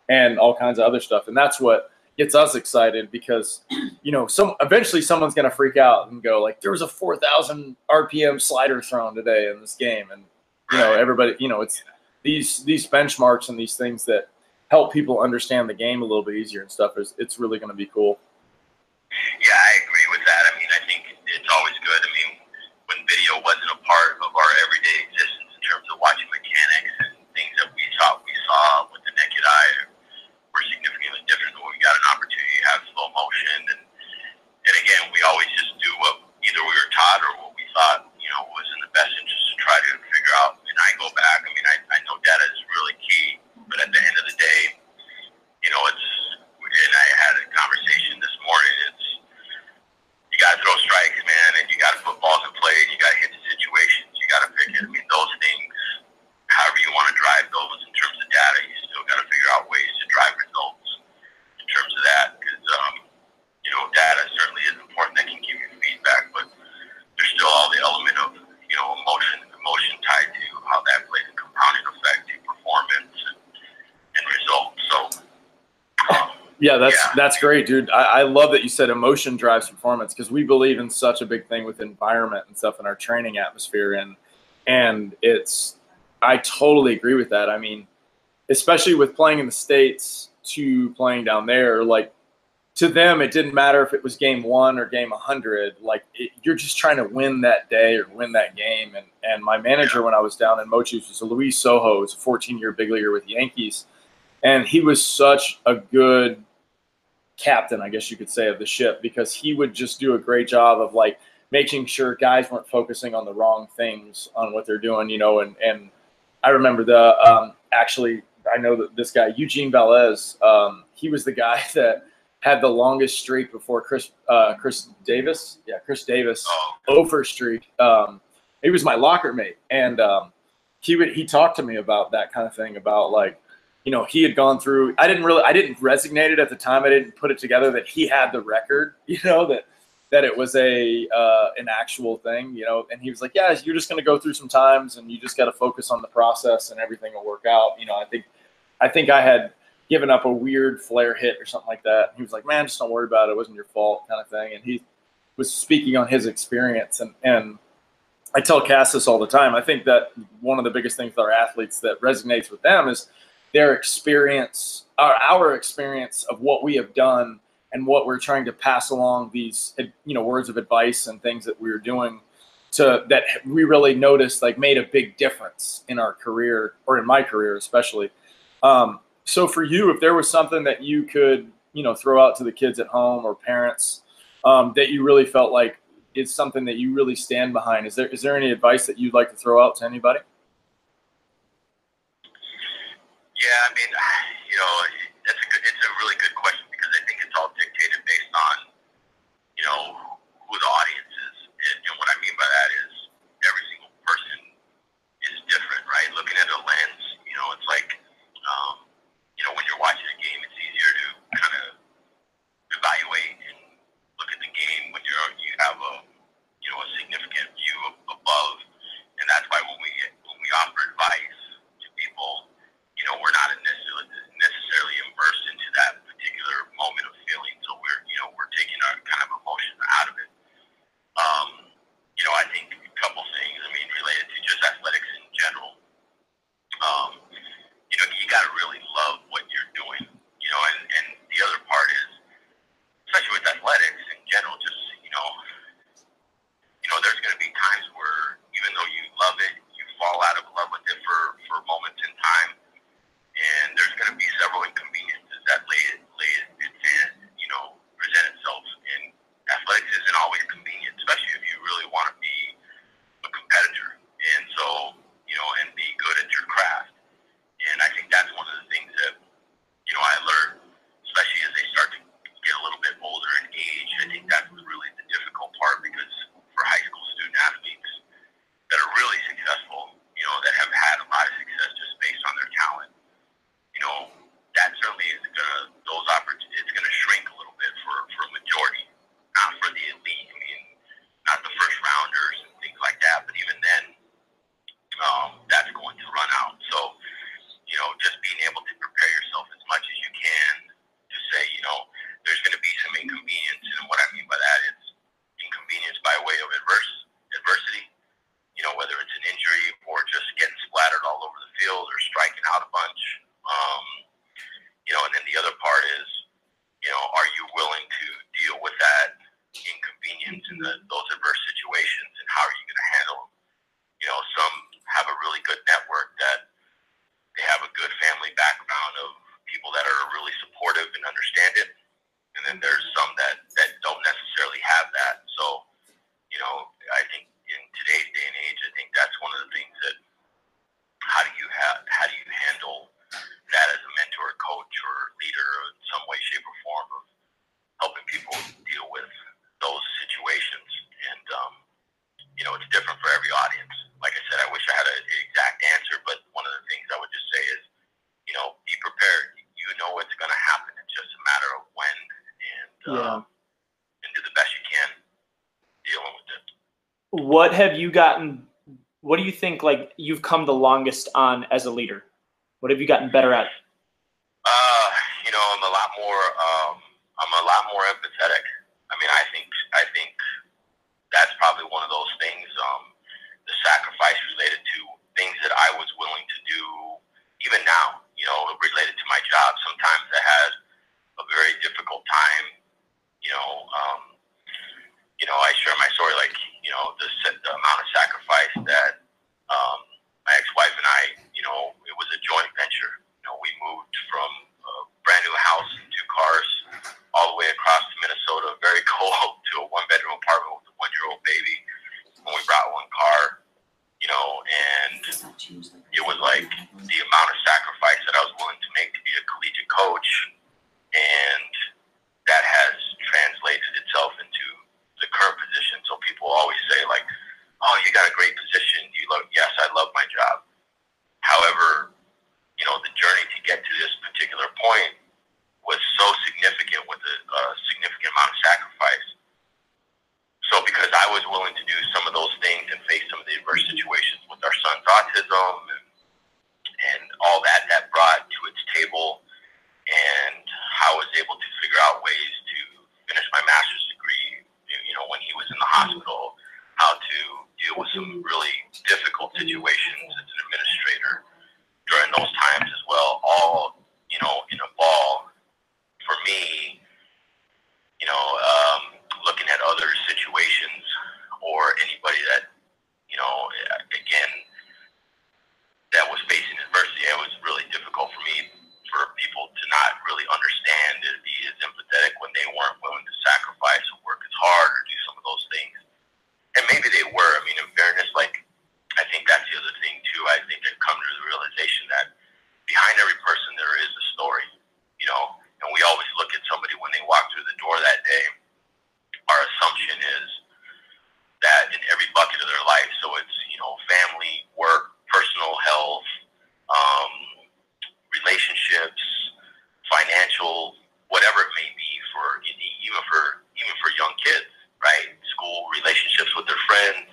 and all kinds of other stuff. And that's what gets us excited, because, you know, eventually someone's going to freak out and go like, there was a 4,000 RPM slider thrown today in this game. And, you know, everybody, you know, it's these benchmarks and these things that help people understand the game a little bit easier and stuff. It's really going to be cool. Yeah, I agree with that. I mean, I think it's always good. I mean, when video wasn't a part of our everyday existence in terms of watching mechanics and things that we saw with the naked eye were significantly different, but we got an opportunity to have slow motion. And again, we always just do what either we were taught or what we thought, you know, was in the best interest to try to figure out. And I go back. I mean, I know data is really key. But at the end of the day, you know, it's, and I had a conversation this morning, it's, you got to throw strikes, man, and you got to put balls in play, and you got to hit the situations, you got to pick it. I mean, those things, however you want to drive those in terms of data, you still got to figure out ways to drive results in terms of that, because, you know, data certainly is important. That can give you feedback, but there's still all the element of, you know, emotion tied to how that plays a compounding effect to performance and results. So that's great, dude. I love that you said emotion drives performance, because we believe in such a big thing with environment and stuff in our training atmosphere, and it's, I totally agree with that. I mean, especially with playing in the States to playing down there, like to them it didn't matter if it was game 1 or game 100, like you're just trying to win that day or win that game. And my manager when I was down in Mochis was Luis Sojo, who's a 14-year big leaguer with the Yankees. And he was such a good captain, I guess you could say, of the ship, because he would just do a great job of like making sure guys weren't focusing on the wrong things on what they're doing, you know. And I remember I know that this guy, Eugene Vallez, he was the guy that had the longest streak before Chris Davis. Yeah, Chris Davis, 0-for streak. He was my locker mate. And he talked to me about that kind of thing, about like, you know, he had gone through, I didn't resonate it at the time. I didn't put it together that he had the record, you know, that it was an actual thing, you know. And he was like, yeah, you're just going to go through some times and you just got to focus on the process and everything will work out. You know, I think I had given up a weird flare hit or something like that. He was like, man, just don't worry about it. It wasn't your fault, kind of thing. And he was speaking on his experience. And I tell Cass this all the time. I think that one of the biggest things with our athletes that resonates with them is their experience, our experience of what we have done and what we're trying to pass along, these, you know, words of advice and things that we were doing that we really noticed like made a big difference in our career, or in my career especially. So for you, if there was something that you could, you know, throw out to the kids at home or parents that you really felt like it's something that you really stand behind, is there any advice that you'd like to throw out to anybody? Yeah, I mean, you know, it's a really good question, because I think it's all dictated based on, you know, who the audience is. And what I mean by that is every single person is different, right? Looking at a lens, you know, it's like, you know, when you're watching a game, it's easier to kind of evaluate and look at the game when you have a, you know, a significant view above. And that's why when we offer advice to people, you know, we're not necessarily teams in those adverse situations, and how are you going to handle them? You know, some have a really good network that they have a good family background of people that are really supportive and understand it. And then there's some that don't necessarily have that. So, you know, I think in today's day and age, I think that's one of the things that how do you handle that as a mentor, coach, or leader in some way, shape, or form of helping people deal with those situations. And, you know, it's different for every audience. Like I said, I wish I had an exact answer, but one of the things I would just say is, you know, be prepared. You know what's going to happen. It's just a matter of when, and do the best you can dealing with it. What have you gotten – what do you think, like, you've come the longest on as a leader? What have you gotten better at? You know, I'm a lot more empathetic. I mean, I think that's probably one of those things, the sacrifice related to things that I was willing to do, even now, you know, related to my job. Sometimes I had a very difficult time, you know, I share my story, like, you know, the amount of sacrifice that my ex-wife and I, you know, it was a joint venture. You know, we moved from a brand new house and 2 cars all the way across to Minnesota, very cold, to a 1-bedroom apartment with a 1-year-old baby. And we brought 1 car, you know, and it was like the amount of sacrifice that I was willing to make to be a collegiate coach. And that has translated itself into the current position. So people always say, like, oh, you got a great position. Yes, I love my job. However, you know, the journey to get to this particular point was so significant with a significant amount of sacrifice. So because I was willing to do some of those things and face some of the adverse situations with our son's autism and all that brought to its table, and I was able to figure out ways to finish my master's degree, you know, when he was in the hospital, how to deal with some really difficult situations as an administrator during those times as well, all, you know, in a ball. For me, you know, looking at other situations or anybody that, you know, again, that was facing adversity, it was really difficult for me for people to not really understand and be as empathetic when they weren't willing to sacrifice or work as hard or do some of those things. And maybe they were. I mean, in fairness, like, I think that's the other thing, too. I think I've come to the realization that behind every person there is a story, you know. And we always look at somebody when they walk through the door that day. Our assumption is that in every bucket of their life, so it's, you know, family, work, personal health, relationships, financial, whatever it may be, even for young kids, right? School, relationships with their friends,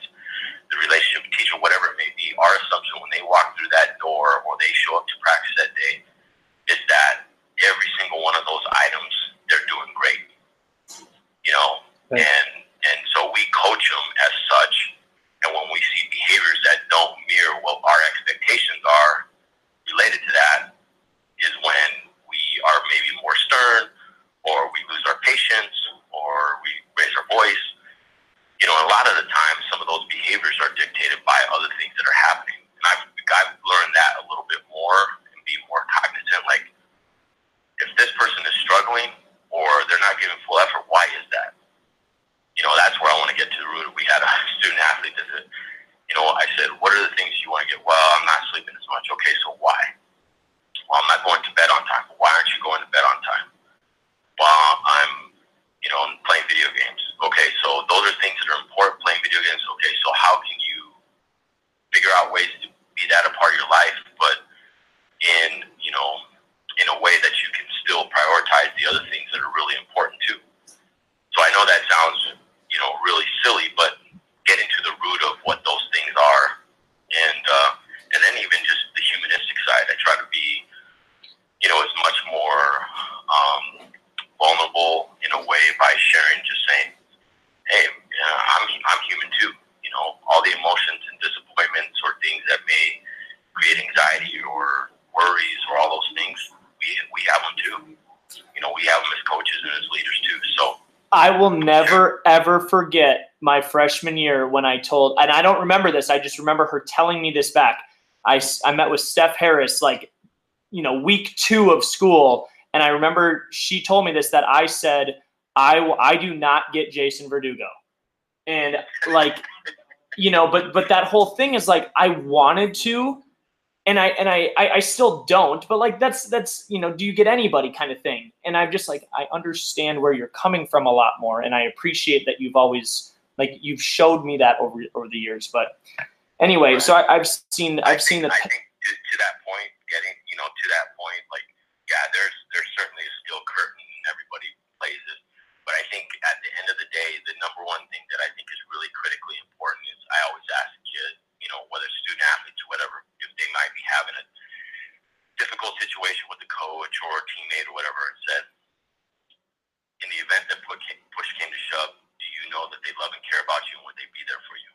the relationship with teacher, whatever it may be. Our assumption when they walk through that door or they show up to practice that day is that every single one of those items, they're doing great, you know? And so we coach them as such. And when we see behaviors that don't mirror what our expectations are related to that, is when we are maybe more stern, or we lose our patience, or we raise our voice. You know, a lot of the time, some of those behaviors are dictated by other things that are happening. And I've learned that a little bit more and be more cognizant. Like, if this person is struggling or they're not giving full effort, why is that? I will never, ever forget my freshman year when I told, and I don't remember this, I just remember her telling me this back. I met with Steph Harris, like, you know, week 2 of school. And I remember she told me this, that I said, I do not get Jason Verdugo. And like, you know, but that whole thing is like, I wanted to, and I still don't, but like, that's, you know, do you get anybody kind of thing? And I'm just like, I understand where you're coming from a lot more. And I appreciate that you've always, like, you've showed me that over the years. But anyway, so I've seen, I think to that point, getting, you know, to that point, like, yeah, there's certainly a steel curtain and everybody plays it. But I think at the end of the day, the number one thing that I think is really critically important is I always ask kids, you know, whether student athletes or whatever, if they might be having a difficult situation with a coach or a teammate or whatever, and said, in the event that push came to shove, do you know that they love and care about you and would they be there for you?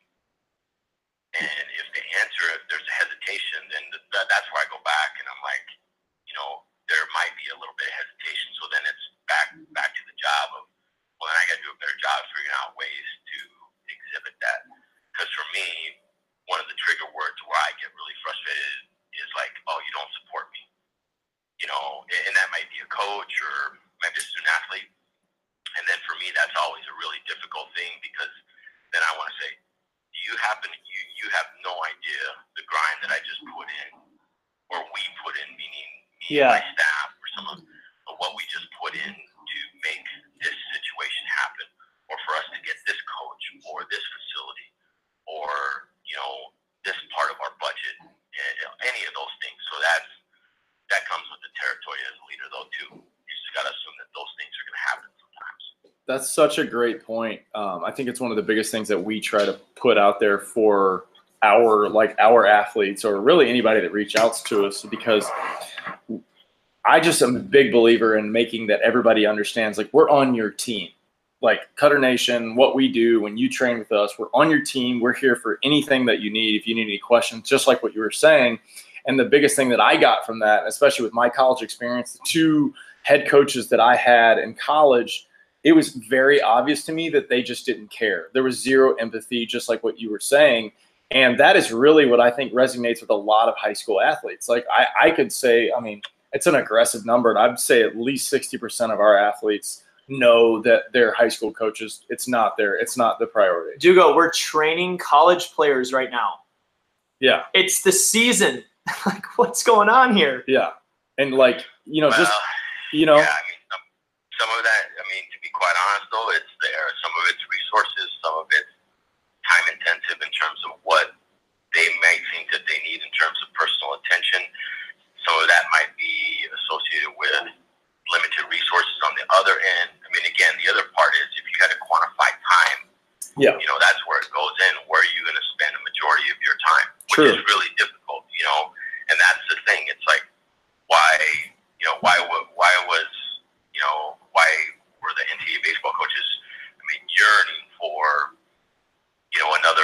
And if the answer, if there's a hesitation, then that's where I go back and I'm like, you know, there might be a little bit of hesitation. So then it's back to the job of, well, then I got to do a better job figuring out ways to exhibit that. Because for me, one of the trigger words where I get really frustrated is like, oh, you don't support me. You know, and that might be a coach or maybe a student athlete. And then for me, that's always a really difficult thing because then I want to say, you have no idea the grind that I just put in, or we put in, meaning my staff or some of what we just put in to make this situation happen, or for us to get this coach or this facility or, you know, this part of our budget, any of those things. So that comes with the territory as a leader, though, too. You just got to assume that those things are going to happen sometimes. That's such a great point. I think it's one of the biggest things that we try to put out there for our athletes, or really anybody that reaches out to us, because I just am a big believer in making that everybody understands, like, we're on your team, like Cutter Nation, what we do when you train with us, we're on your team. We're here for anything that you need. If you need any questions, just like what you were saying. And the biggest thing that I got from that, especially with my college experience, the 2 head coaches that I had in college, it was very obvious to me that they just didn't care. There was zero empathy, just like what you were saying. And that is really what I think resonates with a lot of high school athletes. Like I could say, I mean, it's an aggressive number, and I'd say at least 60% of our athletes know that their high school coaches, it's not the priority. Dugo, we're training college players right now. Yeah. It's the season. Like, what's going on here? Yeah. And like, you know, Yeah, I mean, some of that, I mean, to be quite honest though, it's there. Some of it's resources, some of it's time intensive in terms of what they might think that they need in terms of personal attention. Some of that might be associated with limited resources on the other end. I mean, again, the other part is if you had to quantify time, you know, that's where it goes in. Where are you going to spend a majority of your time? Which is really difficult, you know, and that's the thing. It's like, why were the NCAA baseball coaches, I mean, yearning for, you know, another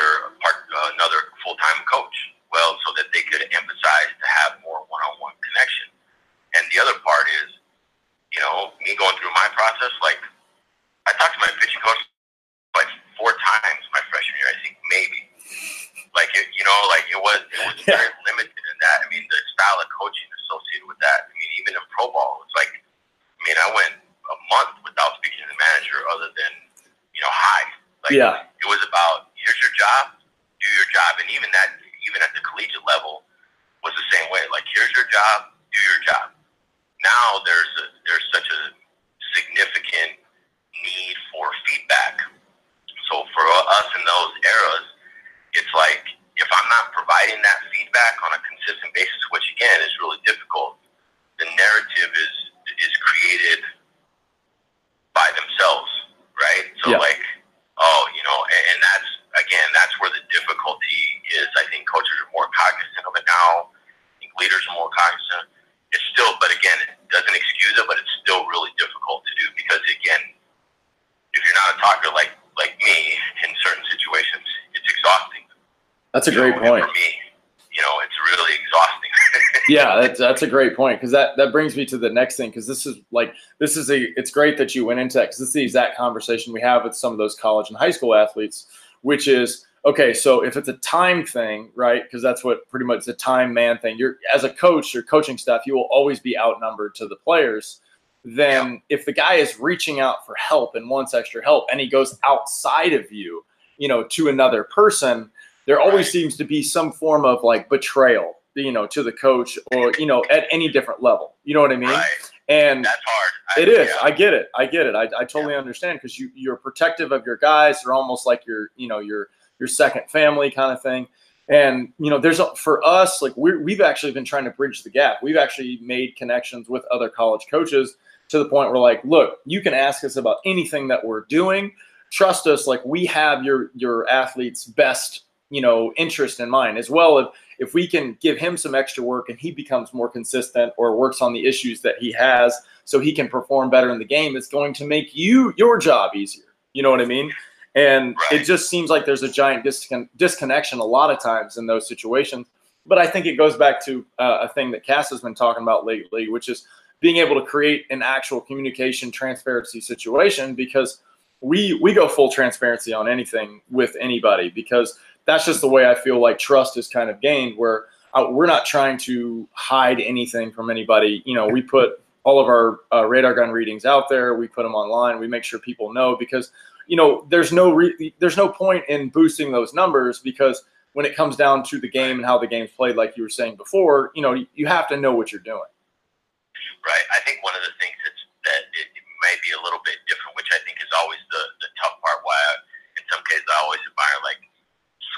full-time coach? Well, so that they could emphasize to have more one-on-one connection. And the other part is, you know, me going through my process, like, I talked to my pitching coach like 4 times my freshman year, I think, maybe. Like, it was very limited in that. I mean, the style of coaching associated with that. I mean, even in pro ball, it's like, I mean, I went a month without speaking to the manager other than, you know, hi. Like, it was about, here's your job, do your job. And even that, even at the collegiate level, was the same way. Like, here's your job, do your job. Now there's such a significant need for feedback. So for us in those eras, it's like, if I'm not providing that feedback on a consistent basis, which again is really difficult, the narrative is created by themselves, right? So like, oh, you know, and that's, again, that's where the difficulty is. I think coaches are more cognizant of it now. I think leaders are more cognizant. It's still, but again, it doesn't excuse it, but it's still really difficult to do because, again, if you're not a talker like me in certain situations, it's exhausting. That's a great point. For me, you know, it's really exhausting. Yeah, that's a great point, because that brings me to the next thing, because it's great that you went into that, because this is the exact conversation we have with some of those college and high school athletes, which is, okay, so if it's a time thing, right, because that's what pretty much the time man thing, as a coach, your coaching staff, you will always be outnumbered to the players. Then if the guy is reaching out for help and wants extra help and he goes outside of you, to another person, there always seems to be some form of like betrayal, to the coach or, at any different level. You know what I mean? Right. And that's hard. It is. Yeah. I get it. I totally understand, because you're protective of your guys. They're almost like your second family kind of thing. And, for us, like we've actually been trying to bridge the gap. We've actually made connections with other college coaches to the point where, like, look, you can ask us about anything that we're doing. Trust us. Like, we have your athlete's best, interest in mind, as well. If we can give him some extra work and he becomes more consistent or works on the issues that he has so he can perform better in the game, it's going to make your job easier. You know what I mean? And it just seems like there's a giant disconnection a lot of times in those situations. But I think it goes back to a thing that Cass has been talking about lately, which is being able to create an actual communication transparency situation, because we go full transparency on anything with anybody, because that's just the way I feel like trust is kind of gained, where we're not trying to hide anything from anybody. We put all of our radar gun readings out there. We put them online. We make sure people know, because – there's no point in boosting those numbers, because when it comes down to the game and how the game's played, like you were saying before, you have to know what you're doing. Right. I think one of the things that may be a little bit different, which I think is always the tough part, why in some cases I always admire like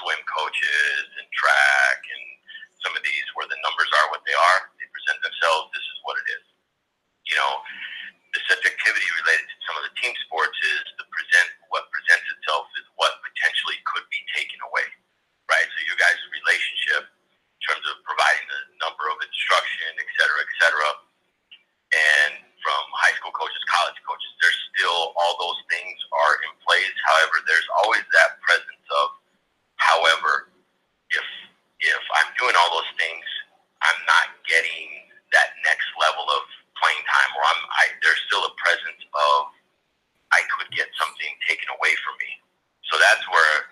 swim coaches and track and some of these where the numbers are what they are. They present themselves, this is what it is. The subjectivity related to some of the team sports is what presents itself is what potentially could be taken away, right? So your guys' relationship in terms of providing the number of instruction, et cetera, and from high school coaches, college coaches, there's still all those things are in place. However, there's always that presence of, however, if I'm doing all those things, I'm not getting that next level of playing time, or there's still a presence of I could get something taken away from me. So that's where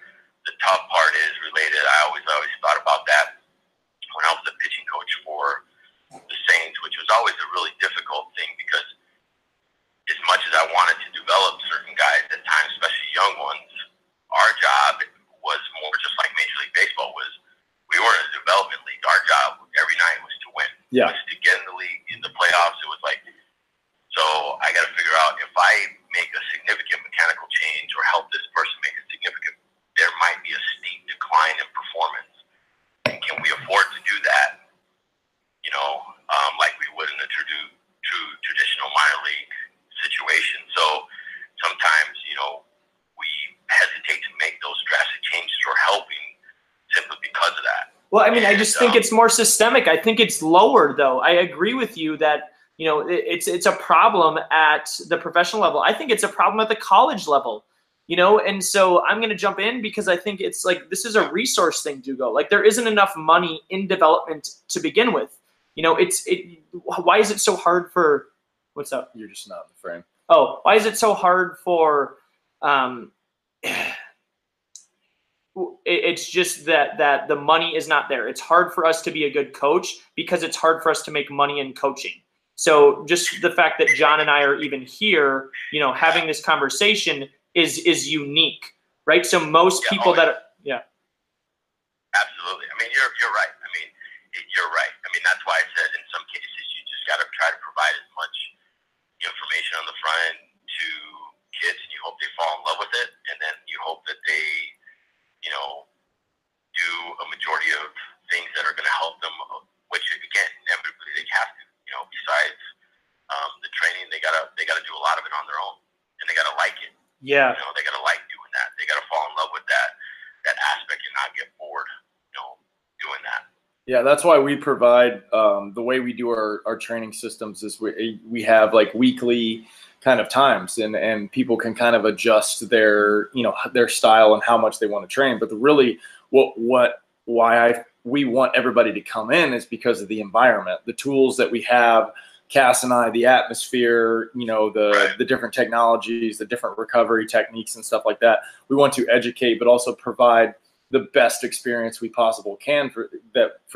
the tough part is related. I always thought about that when I was the pitching coach for the Saints, which was always a really difficult thing, because as much as I wanted to develop certain guys at times, especially young ones, our job was more just like Major League Baseball was. We weren't a development league. Our job every night was to win. Yeah. It was to get in the league, in the playoffs. It was like, so I got to figure out if I make a significant mechanical change or help this person make a significant, there might be a steep decline in performance. And can we afford to do that? Like we would in a traditional minor league situation. So sometimes, we hesitate to make those drastic changes or helping simply because of that. Well, I mean, I just think it's more systemic. I think it's lower, though. I agree with you that, it's a problem at the professional level. I think it's a problem at the college level, and so I'm going to jump in, because I think it's like this is a resource thing, Dugo. Like, there isn't enough money in development to begin with. Why is it so hard for – what's up? You're just not in the frame. Oh, why is it so hard for it's just that the money is not there. It's hard for us to be a good coach because it's hard for us to make money in coaching. So just the fact that John and I are even here, having this conversation is unique, right? So most people Absolutely. I mean, you're right. I mean, you're right. I mean, that's why I said in some cases you just got to try to provide as much information on the front end to kids, and you hope they fall in love with it, and then you hope that they do a majority of things that are going to help them, which again, inevitably they have to, besides the training, they got to do a lot of it on their own, and they got to like it. Yeah. They got to like doing that. They got to fall in love with that aspect and not get bored, doing that. Yeah. That's why we provide, the way we do our training systems is we have like weekly kind of times, and people can kind of adjust their style and how much they want to train. But the really why I we want everybody to come in is because of the environment, the tools that we have, Cass and I, the atmosphere, you know, the different technologies, the different recovery techniques and stuff like that. We want to educate, but also provide the best experience we possibly can for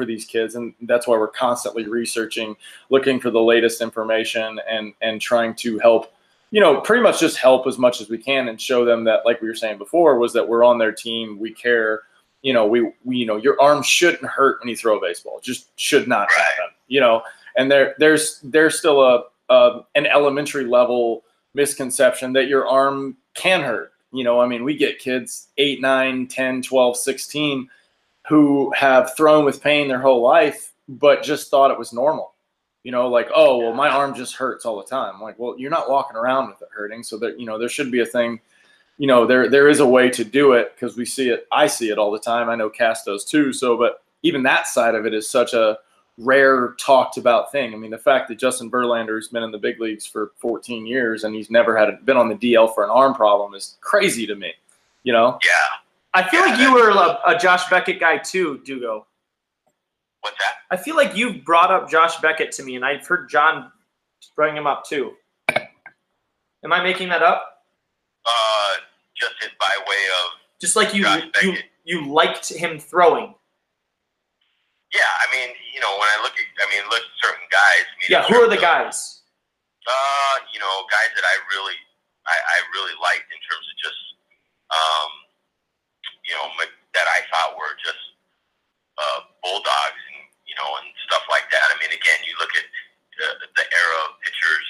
these kids. And that's why we're constantly researching, looking for the latest information and trying to help, you know, pretty much just help as much as we can and show them that, like we were saying before, was that we're on their team. We care. You know, we you know, your arm shouldn't hurt when you throw a baseball. It just should not happen, you know. And there's still an elementary level misconception that your arm can hurt. You know, I mean, we get kids 8, 9, 10, 12, 16 who have thrown with pain their whole life, but just thought it was normal. You know, like, oh, well, my arm just hurts all the time. I'm like, well, you're not walking around with it hurting. So that, you know, there should be a thing, you know, there is a way to do it because we see it. I see it all the time. I know Cass does too. So, but even that side of it is such a rare talked about thing. I mean, the fact that Justin Verlander has been in the big leagues for 14 years and he's never been on the DL for an arm problem is crazy to me, you know? Yeah. I feel like you were a Josh Beckett guy too, Dugo. What's that? I feel like you've brought up Josh Beckett to me, and I've heard John bring him up too. Am I making that up? Just by way of just like you liked him throwing. Yeah, I mean, you know, when I look at, certain guys. I mean, yeah, who are the guys? You know, guys that I really liked in terms of just, you know, that I thought were just bulldogs. You know, and stuff like that. I mean, again, you look at the era of pitchers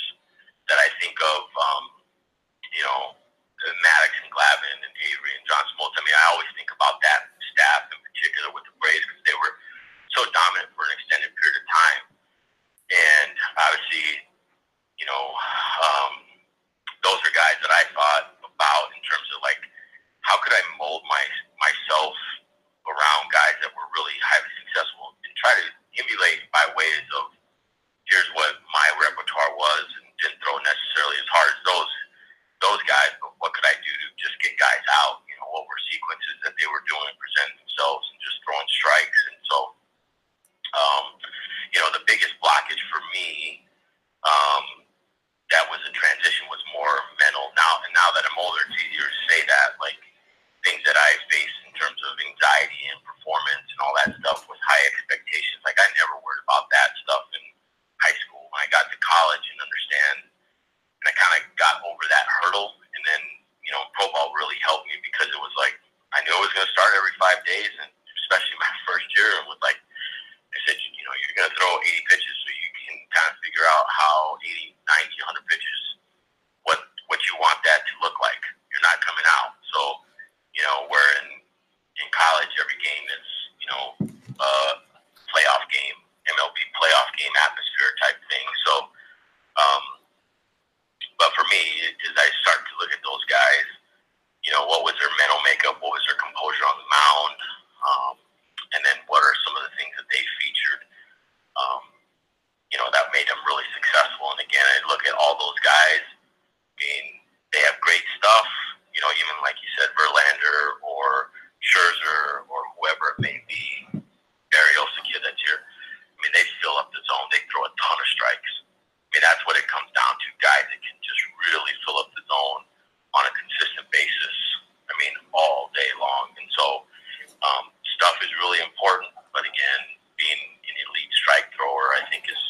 that I think of, you know, Maddux and Glavine and Avery and John Smoltz. I mean, I always think about that staff in particular with the Braves because they were so dominant for an extended period of time. And obviously, you know, those are guys that I thought about in terms of, like, how could I mold myself around guys that were really highly successful and try to emulate by ways of here's what my repertoire was, and didn't throw necessarily as hard as those guys, but what could I do to just get guys out? You know, what were sequences that they were doing, presenting themselves and just throwing strikes. And so, you know, the biggest blockage for me, that was a transition, was more mental now. And now that I'm older, it's easier to say that, like, things that I faced in terms of anxiety and performance and all that stuff with high expectations. Like, I never worried about that stuff in high school. When I got to college and understand, and I kind of got over that hurdle. And then, you know, pro ball really helped me because it was like, I knew I was going to start every 5 days, and especially my first year, it was like, I said, you know, you're going to throw 80 pitches, so you can kind of figure out how 80, 90, 100 pitches, what you want that to look like. You're not coming out. So, you know, where in college, every game is, you know, playoff game, MLB playoff game atmosphere type thing. So, but for me, as I start to look at those guys, you know, what was their mental makeup? What was their composure on the mound? And then what are some of the things that they featured, you know, that made them really successful? And again, I look at all those guys. I mean, they have great stuff. You know, even like you said, Verlander or Scherzer or whoever it may be, Berrios, kid that's here. I mean, they fill up the zone. They throw a ton of strikes. I mean, that's what it comes down to, guys that can just really fill up the zone on a consistent basis. I mean, all day long. And so stuff is really important. But again, being an elite strike thrower, I think is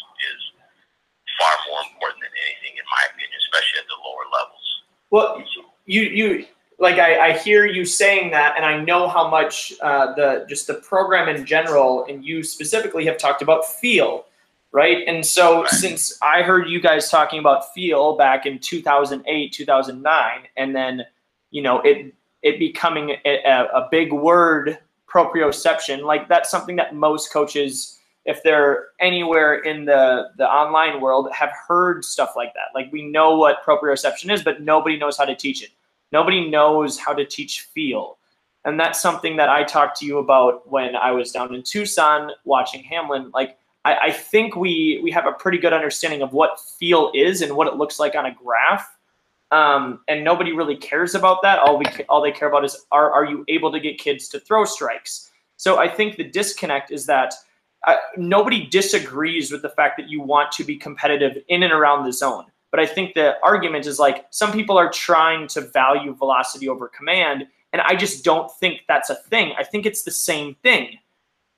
far more important than anything, in my opinion, especially at the lower levels. Well, you like I hear you saying that, and I know how much the program in general, and you specifically, have talked about feel, right? And so since I heard you guys talking about feel back in 2008, 2009, and then, you know, it becoming a big word, proprioception, like that's something that most coaches, if they're anywhere in the online world, have heard stuff like that. Like, we know what proprioception is, but nobody knows how to teach it. Nobody knows how to teach feel. And that's something that I talked to you about when I was down in Tucson watching Hamline. Like, I think we have a pretty good understanding of what feel is and what it looks like on a graph. And nobody really cares about that. All they care about is, are you able to get kids to throw strikes? So I think the disconnect is that nobody disagrees with the fact that you want to be competitive in and around the zone. But I think the argument is like, some people are trying to value velocity over command, and I just don't think that's a thing. I think it's the same thing.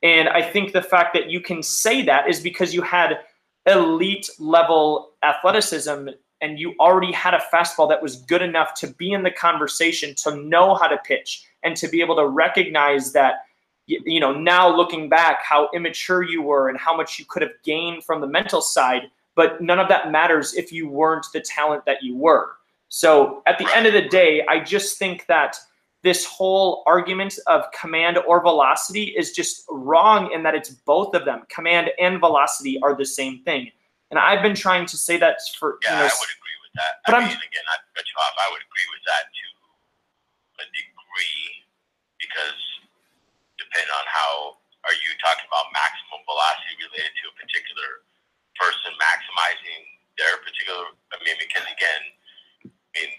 And I think the fact that you can say that is because you had elite level athleticism and you already had a fastball that was good enough to be in the conversation, to know how to pitch, and to be able to recognize that, you know, now looking back, how immature you were and how much you could have gained from the mental side. But none of that matters if you weren't the talent that you were. So at the end of the day, I just think that this whole argument of command or velocity is just wrong in that it's both of them. Command and velocity are the same thing. And I've been trying to say that for, yeah, you know, I would agree with that. But I mean, again, not to cut you off, I would agree with that to a degree, because depending on how, are you talking about maximum velocity related to a particular person maximizing their particular, I mean, because again, I mean,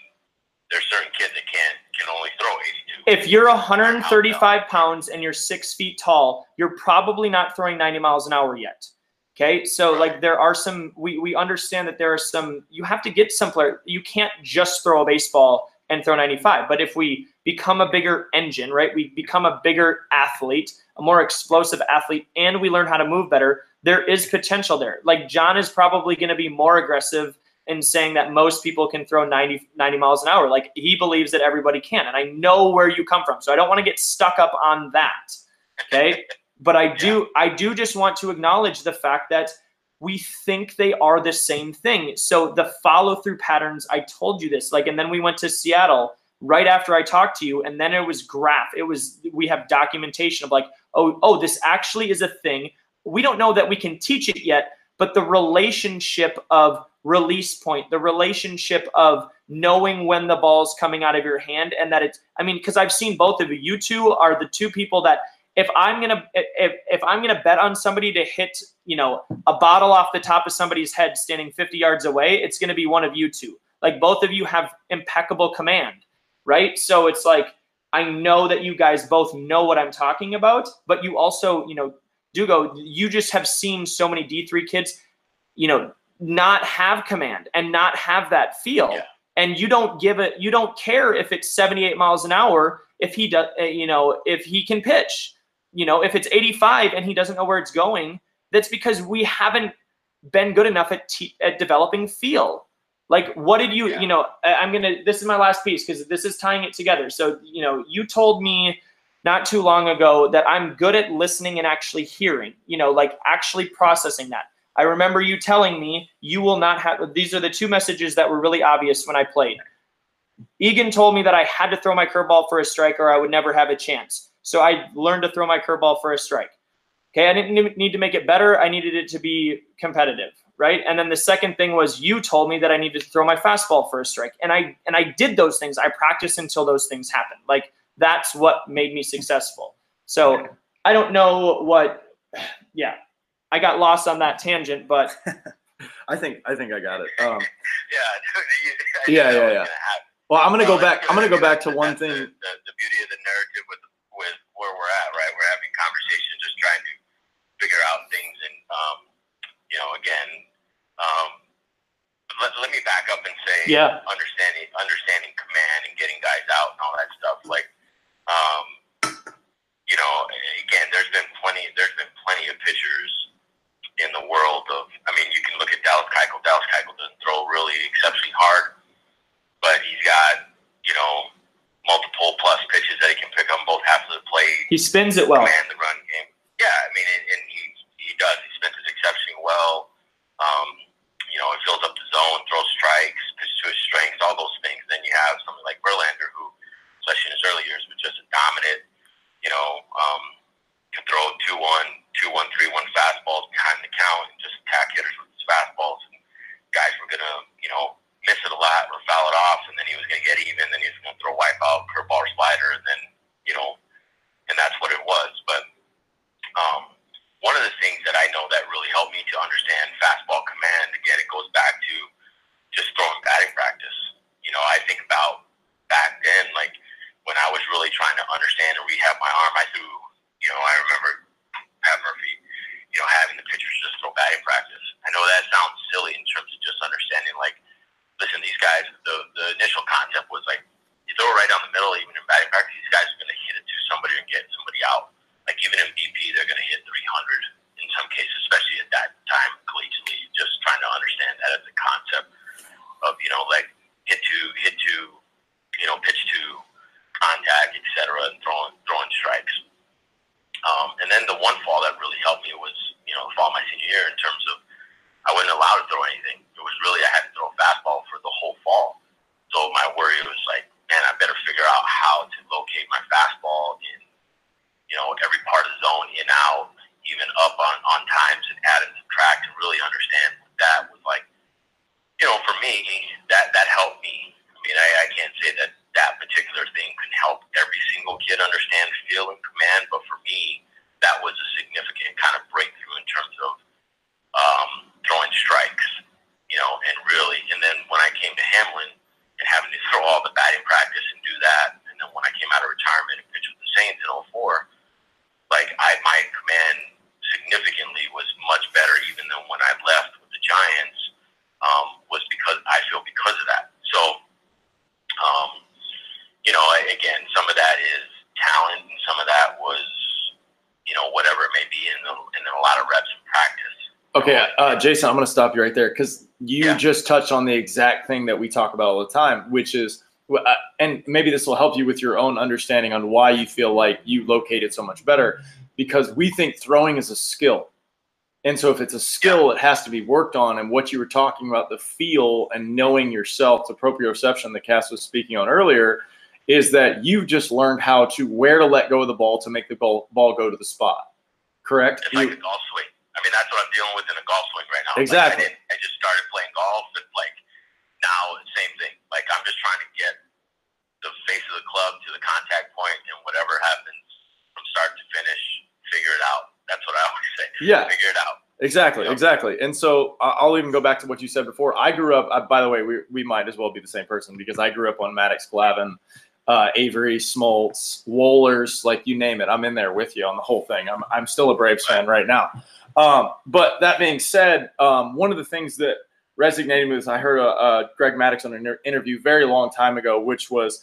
there's certain kids that can only throw 82. If you're 135 pounds and you're 6 feet tall, you're probably not throwing 90 miles an hour yet. Okay. So right. Like there are some, we understand that there are some, you have to get simpler. You can't just throw a baseball and throw 95. But if we become a bigger engine, right, we become a bigger athlete, a more explosive athlete, and we learn how to move better, there is potential there. Like John is probably going to be more aggressive in saying that most people can throw 90 miles an hour. Like he believes that everybody can. And I know where you come from. So I don't want to get stuck up on that. Okay. But I do just want to acknowledge the fact that we think they are the same thing. So the follow through patterns, I told you this, like, and then we went to Seattle right after I talked to you. And then it was graph. It was, we have documentation of like, oh, this actually is a thing. We don't know that we can teach it yet, but the relationship of release point, the relationship of knowing when the ball's coming out of your hand, and that it's, I mean, because I've seen both of you. You two are the two people that if I'm gonna bet on somebody to hit, you know, a bottle off the top of somebody's head standing 50 yards away, it's gonna be one of you two. Like both of you have impeccable command, right? So it's like, I know that you guys both know what I'm talking about, but you also, you know, Dugo, you just have seen so many D3 kids, you know, not have command and not have that feel. Yeah. And you don't care if it's 78 miles an hour, if he does, you know, if he can pitch, you know, if it's 85 and he doesn't know where it's going, that's because we haven't been good enough at developing feel. Like, what did you, you know, this is my last piece because this is tying it together. So, you know, you told me not too long ago that I'm good at listening and actually hearing, you know, like actually processing that. I remember you telling me you will not have, these are the two messages that were really obvious when I played. Egan told me that I had to throw my curveball for a strike or I would never have a chance. So I learned to throw my curveball for a strike. Okay, I didn't need to make it better. I needed it to be competitive, right? And then the second thing was you told me that I needed to throw my fastball for a strike. And I did those things. I practiced until those things happened. Like that's what made me successful. So I don't know what, yeah. I got lost on that tangent, but I think I got it. Yeah. Well, I'm gonna go back to one thing. The beauty of the narrative with where we're at, right? We're having conversations, just trying to figure out things, and you know, again, let me back up and say, yeah, understanding command and getting guys out and all that stuff, like. You know, again, there's been plenty of pitchers in the world of, I mean, you can look at Dallas Keuchel. Dallas Keuchel doesn't throw really exceptionally hard, but he's got, you know, multiple plus pitches that he can pick up both halves of the plate. He spins it well. Command the run game. Yeah, I mean, and he does. He spins it exceptionally well. You know, he fills up the zone, throws strikes, pitches to his strengths, all those things. Then you have somebody like Verlander who, especially in his early years, was just a dominant, you know, can throw 2-1, 3-1 fastballs behind the count and just attack hitters with his fastballs. And guys were going to, you know, miss it a lot or foul it off, and then he was going to get even, then he was going to throw a wipeout, curveball or slider, and then, you know, and that's what it was. But again, some of that is talent, and some of that was, you know, whatever it may be, and a lot of reps and practice. Okay, Jason, I'm going to stop you right there because you just touched on the exact thing that we talk about all the time, which is, and maybe this will help you with your own understanding on why you feel like you located so much better, because we think throwing is a skill. And so if it's a skill, it has to be worked on. And what you were talking about, the feel and knowing yourself, the proprioception that Cass was speaking on earlier, is that you've just learned how to where to let go of the ball to make the ball go to the spot, correct? It's like a golf swing. I mean, that's what I'm dealing with in a golf swing right now. Exactly. Like, I just started playing golf, and like now, same thing. Like I'm just trying to get the face of the club to the contact point, and whatever happens from start to finish, figure it out. That's what I always say. Yeah. Figure it out. Exactly. You know? Exactly. And so I'll even go back to what you said before. I grew up, by the way, we might as well be the same person because I grew up on Maddux, Glavine, Avery, Smoltz, Wohlers, like you name it. I'm in there with you on the whole thing. I'm still a Braves fan right now. But that being said, one of the things that resonated with, I heard Greg Maddux on an interview very long time ago, which was,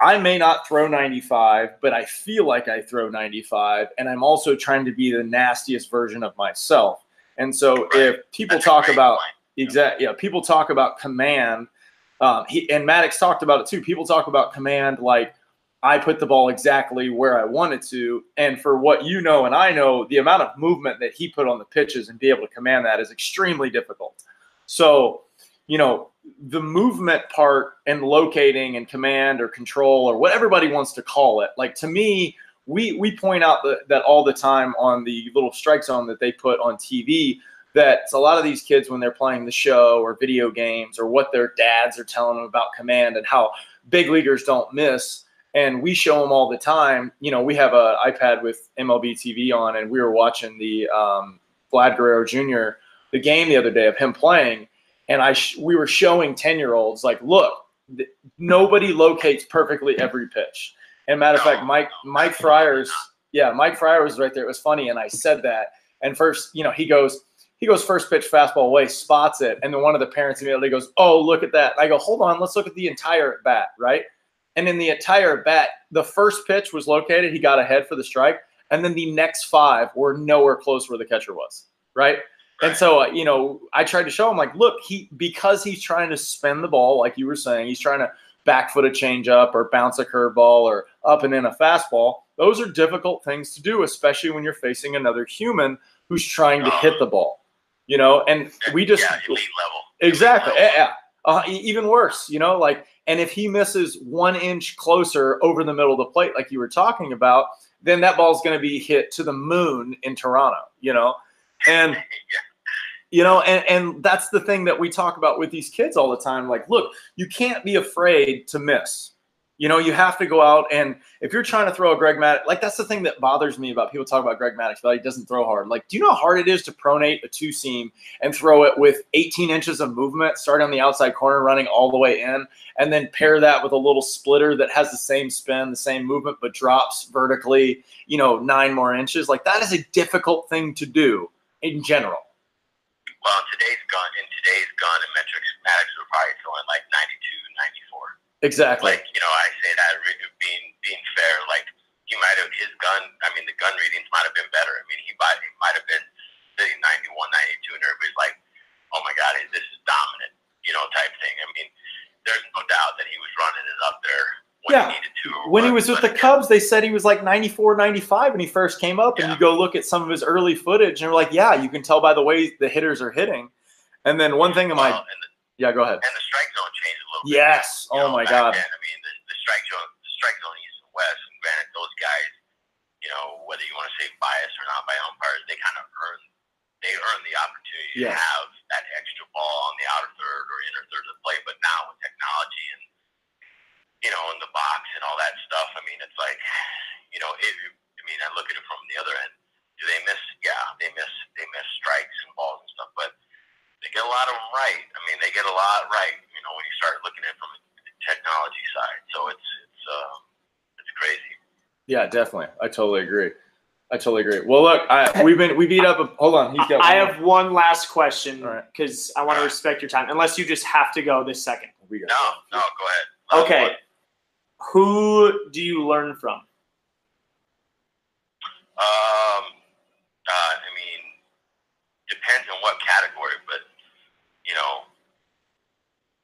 I may not throw 95, but I feel like I throw 95, and I'm also trying to be the nastiest version of myself. And so if people talk about people talk about command, and Maddux talked about it too. People talk about command like I put the ball exactly where I wanted to, and for what you know and I know, the amount of movement that he put on the pitches and be able to command that is extremely difficult. So, you know, the movement part and locating and command or control or what everybody wants to call it. Like to me, we point out that all the time on the little strike zone that they put on TV, that a lot of these kids when they're playing the show or video games or what their dads are telling them about command and how big leaguers don't miss. And we show them all the time. You know, we have an iPad with MLB TV on, and we were watching the Vlad Guerrero Jr., the game the other day of him playing. And we were showing 10-year-olds, like, look, nobody locates perfectly every pitch. And matter of fact, Mike Fryer was right there. It was funny, and I said that. And first, you know, he goes first pitch fastball away, spots it, and then one of the parents immediately goes, oh, look at that. And I go, hold on, let's look at the entire at bat, right? And in the entire at bat, the first pitch was located. He got ahead for the strike, and then the next five were nowhere close where the catcher was, right? And so, you know, I tried to show him, like, look, because he's trying to spin the ball, like you were saying, he's trying to back foot a changeup or bounce a curveball or up and in a fastball. Those are difficult things to do, especially when you're facing another human who's trying to hit the ball, you know. And we just elite level. Exactly. Yeah. Even worse, you know, like, and if he misses 1 inch closer over the middle of the plate, like you were talking about, then that ball's going to be hit to the moon in Toronto, you know. And, you know, and that's the thing that we talk about with these kids all the time. Like, look, you can't be afraid to miss. You know, you have to go out, and if you're trying to throw a Greg Maddux, like that's the thing that bothers me about people talking about Greg Maddux, that he doesn't throw hard. Like, do you know how hard it is to pronate a two-seam and throw it with 18 inches of movement, starting on the outside corner, running all the way in, and then pair that with a little splitter that has the same spin, the same movement, but drops vertically, you know, 9 more inches? Like, that is a difficult thing to do in general. Well, in today's gun and metrics, Maddux are probably throwing like 92, 94. Exactly. Like, you know, I say that being fair. Like, he might have his gun. I mean, the gun readings might have been better. I mean, he might have been sitting 91, 92, and everybody's like, "Oh my God, this is dominant," you know, type thing. I mean, there's no doubt that he was running it up there when he needed to. When he was with the Cubs, they said he was like 94, 95 when he first came up, and you go look at some of his early footage, and you're like, "Yeah, you can tell by the way the hitters are hitting." And then one thing, go ahead. And the strike zone changed a little bit. Yes. You know, my God. Then, I mean, the strike zone east and west, and granted, those guys, you know, whether you want to say biased or not by umpires, they kind of earn the opportunity to have that extra ball on the outer third or inner third of the play. But now with technology and, you know, in the box and all that stuff, I mean, it's like, you know, I look at it from the other end. Do they miss? Yeah, they miss strikes and balls and stuff, but they get a lot of them right. I mean, they get a lot right, you know, when you start looking at it from the technology side. So it's crazy. Yeah, definitely. I totally agree. Well, look, we beat up. Hold on. He's got one. I have one last question because I want to respect your time, unless you just have to go this second. No, go ahead. Okay. Who do you learn from? I mean, depends on what category, but, you know,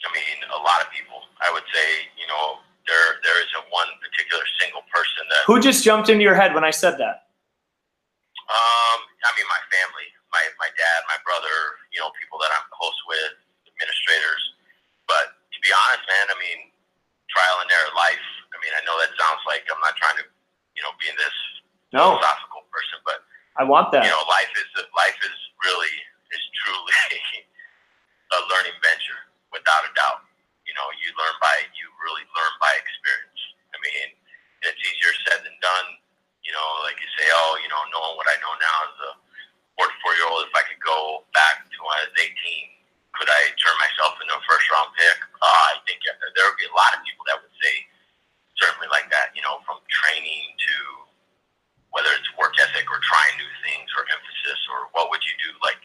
I mean, a lot of people. I would say, you know, there isn't one particular single person that. Who just jumped into your head when I said that? I mean, my family, my dad, my brother, you know, people that I'm close with, administrators. But to be honest, man, I mean, trial and error life. I mean, I know that sounds like I'm not trying to, you know, be this philosophical person, but I want that. You know, life is truly a learning venture, without a doubt. You know, you really learn by experience. I mean, it's easier said than done. You know, like you say, oh, you know, knowing what I know now as a 44-year-old, if I could go back to when I was 18, could I turn myself into a first-round pick? I think there would be a lot of people that would say certainly like that, you know, from training to whether it's work ethic or trying new things or emphasis or what would you do? Like,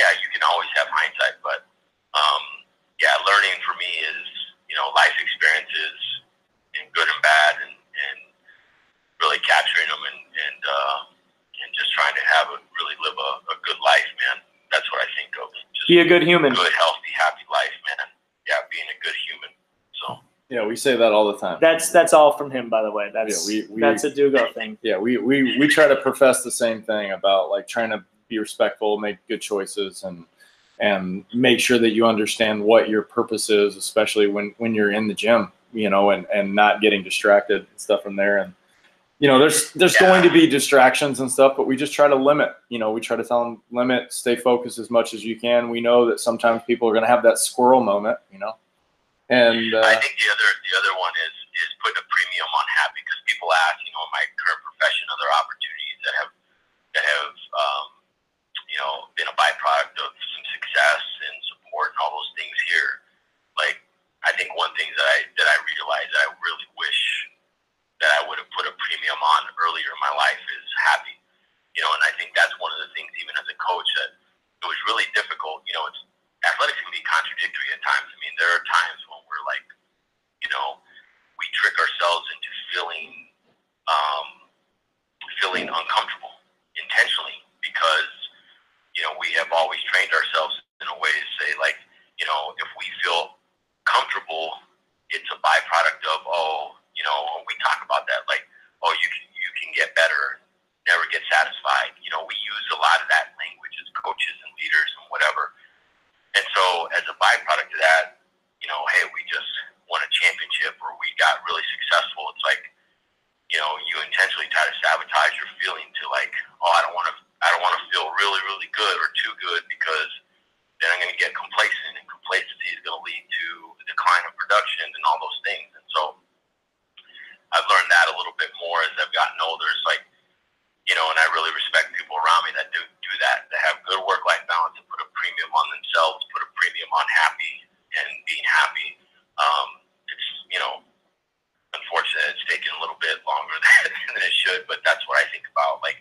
yeah, you can always have hindsight, but, yeah, learning for me is, you know, life experiences and good and bad and really capturing them and just trying to have really live a good life, man. That's what I think of. Just be a good human. Good, healthy, happy life, man. Yeah, being a good human. So. Yeah, we say that all the time. That's all from him, by the way. That's a Dugo thing. Yeah, we try to profess the same thing about like trying to be respectful, make good choices, and make sure that you understand what your purpose is, especially when you're in the gym, you know, and not getting distracted and stuff from there. And you know, there's going to be distractions and stuff, but we just try to limit. You know, we try to tell them limit, stay focused as much as you can. We know that sometimes people are going to have that squirrel moment, you know. And I think the other one is putting a premium on happy, because people ask, you know, in my current profession, other opportunities that have you know, been a byproduct of some success and support and all those things here. Like, I think one thing that I realized that I really wish that I would have put a premium on earlier in my life is happy. You know, and I think that's one of the things, even as a coach, that it was really difficult. You know, athletics can be contradictory at times. I mean, there are times when we're like, you know, we trick ourselves into feeling uncomfortable intentionally because, you know, we have always trained ourselves in a way to say, like, you know, if we feel comfortable, it's a byproduct of, oh, you know, we talk about that, like, oh, you can get better, never get satisfied. You know, we use a lot of that language as coaches and leaders and whatever. And so as a byproduct of that, you know, hey, we just won a championship or we got really successful. It's like, you know, you intentionally try to sabotage your feeling to like, oh, I don't want to feel really, really good or too good, because then I'm going to get complacent, and complacency is going to lead to the decline of production and all those things. And so I've learned that a little bit more as I've gotten older. It's like, you know, and I really respect people around me that do that, that have good work-life balance and put a premium on themselves, put a premium on happy and being happy. It's, you know, unfortunate it's taken a little bit longer than it should, but that's what I think about, like,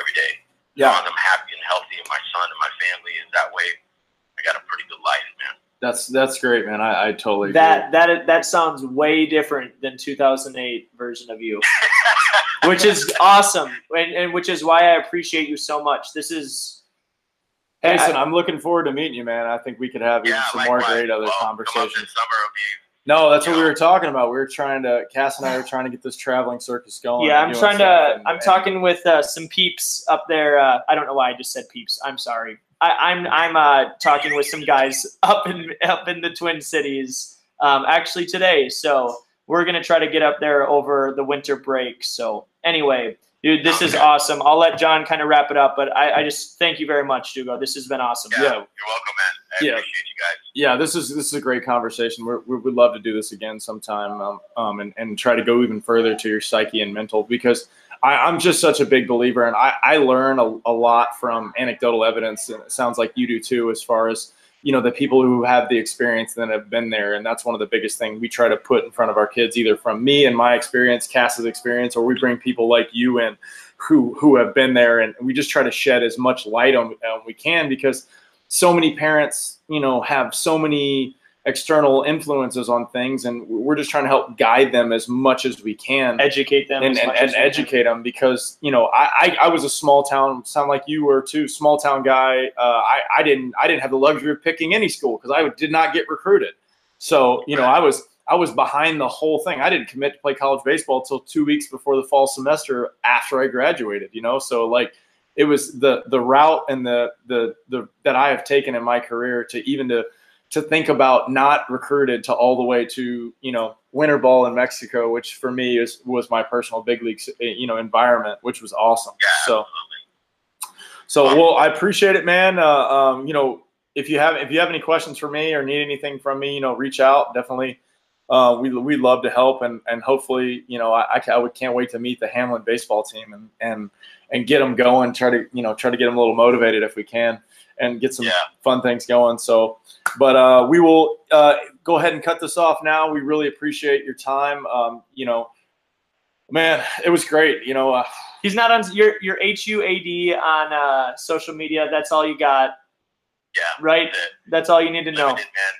every day. Yeah. As long as I'm happy and healthy and my son and my family is that way, I got a pretty good life, man. That's great, man. I totally agree. That sounds way different than 2008 version of you, which is awesome, and which is why I appreciate you so much. This is Jason, I'm looking forward to meeting you, man. I think we could have some more great conversations. Come up this summer, no, that's what we were talking about. We were trying to Cass and I were trying to get this traveling circus going. Yeah, I'm talking with some peeps up there. I don't know why I just said peeps. I'm sorry. I'm talking with some guys up in the Twin Cities actually today. So we're gonna try to get up there over the winter break. So anyway, dude, this is awesome. I'll let John kind of wrap it up, but I just thank you very much, Dugo. This has been awesome. Yeah, you're welcome, man. I appreciate you guys. Yeah, this is a great conversation. We'd love to do this again sometime, and try to go even further to your psyche and mental, because I'm just such a big believer, and I learn a lot from anecdotal evidence, and it sounds like you do too, as far as, you know, the people who have the experience and have been there. And that's one of the biggest things we try to put in front of our kids, either from me and my experience, Cass's experience, or we bring people like you in who have been there, and we just try to shed as much light on we can, because so many parents, you know, have so many external influences on things, and we're just trying to help guide them as much as we can. Educate them and educate them because, you know, I was a small town, sound like you were too, small town guy. I didn't have the luxury of picking any school because I did not get recruited. So, you know, I was behind the whole thing. I didn't commit to play college baseball until 2 weeks before the fall semester after I graduated, you know? So like it was the route and the that I have taken in my career to think about not recruited to all the way to, you know, winter ball in Mexico, which for me was my personal big league, you know, environment, which was awesome. Yeah, so, absolutely. Well, I appreciate it, man. You know, if you have any questions for me or need anything from me, you know, reach out. Definitely. We'd love to help and hopefully, you know, I can't wait to meet the Hamline baseball team and get them going, try to get them a little motivated if we can and get some fun things going. So, but we will go ahead and cut this off now. We really appreciate your time. You know, man, it was great. You know, he's not on your H-U-A-D on social media. That's all you got. Yeah. Right. That's all you need to know. Limited, man.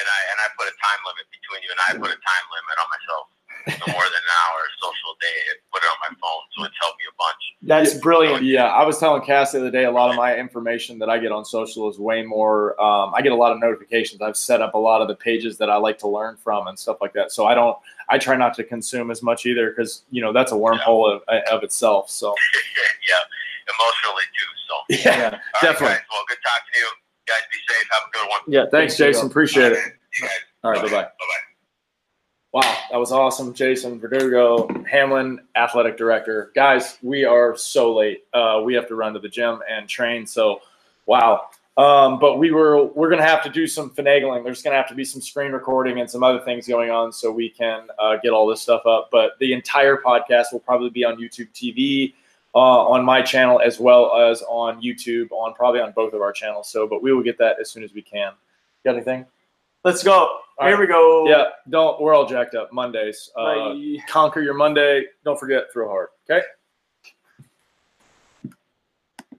And I put a time limit between you and I put a time limit on myself. No more than an hour social day and put it on my phone. So it's helped me a bunch. That's brilliant. So yeah. I was telling Cass the other day, a lot of my information that I get on social is way more. I get a lot of notifications. I've set up a lot of the pages that I like to learn from and stuff like that. So I try not to consume as much either because, you know, that's a wormhole of itself. So yeah. Emotionally too. So yeah, definitely. Right, guys, well, good talking to you. Guys, be safe. Have a good one. Yeah, thanks, Jason. Appreciate it. All right, bye-bye. Bye-bye. Wow, that was awesome. Jason Verdugo, Hamline Athletic Director. Guys, we are so late. We have to run to the gym and train, so wow. But we're going to have to do some finagling. There's going to have to be some screen recording and some other things going on so we can get all this stuff up. But the entire podcast will probably be on YouTube TV. On my channel as well as on YouTube, probably on both of our channels. So, but we will get that as soon as we can. Got anything? Let's go. All Here right. we go. Yeah, we're all jacked up. Mondays. Conquer your Monday. Don't forget, throw hard. Okay.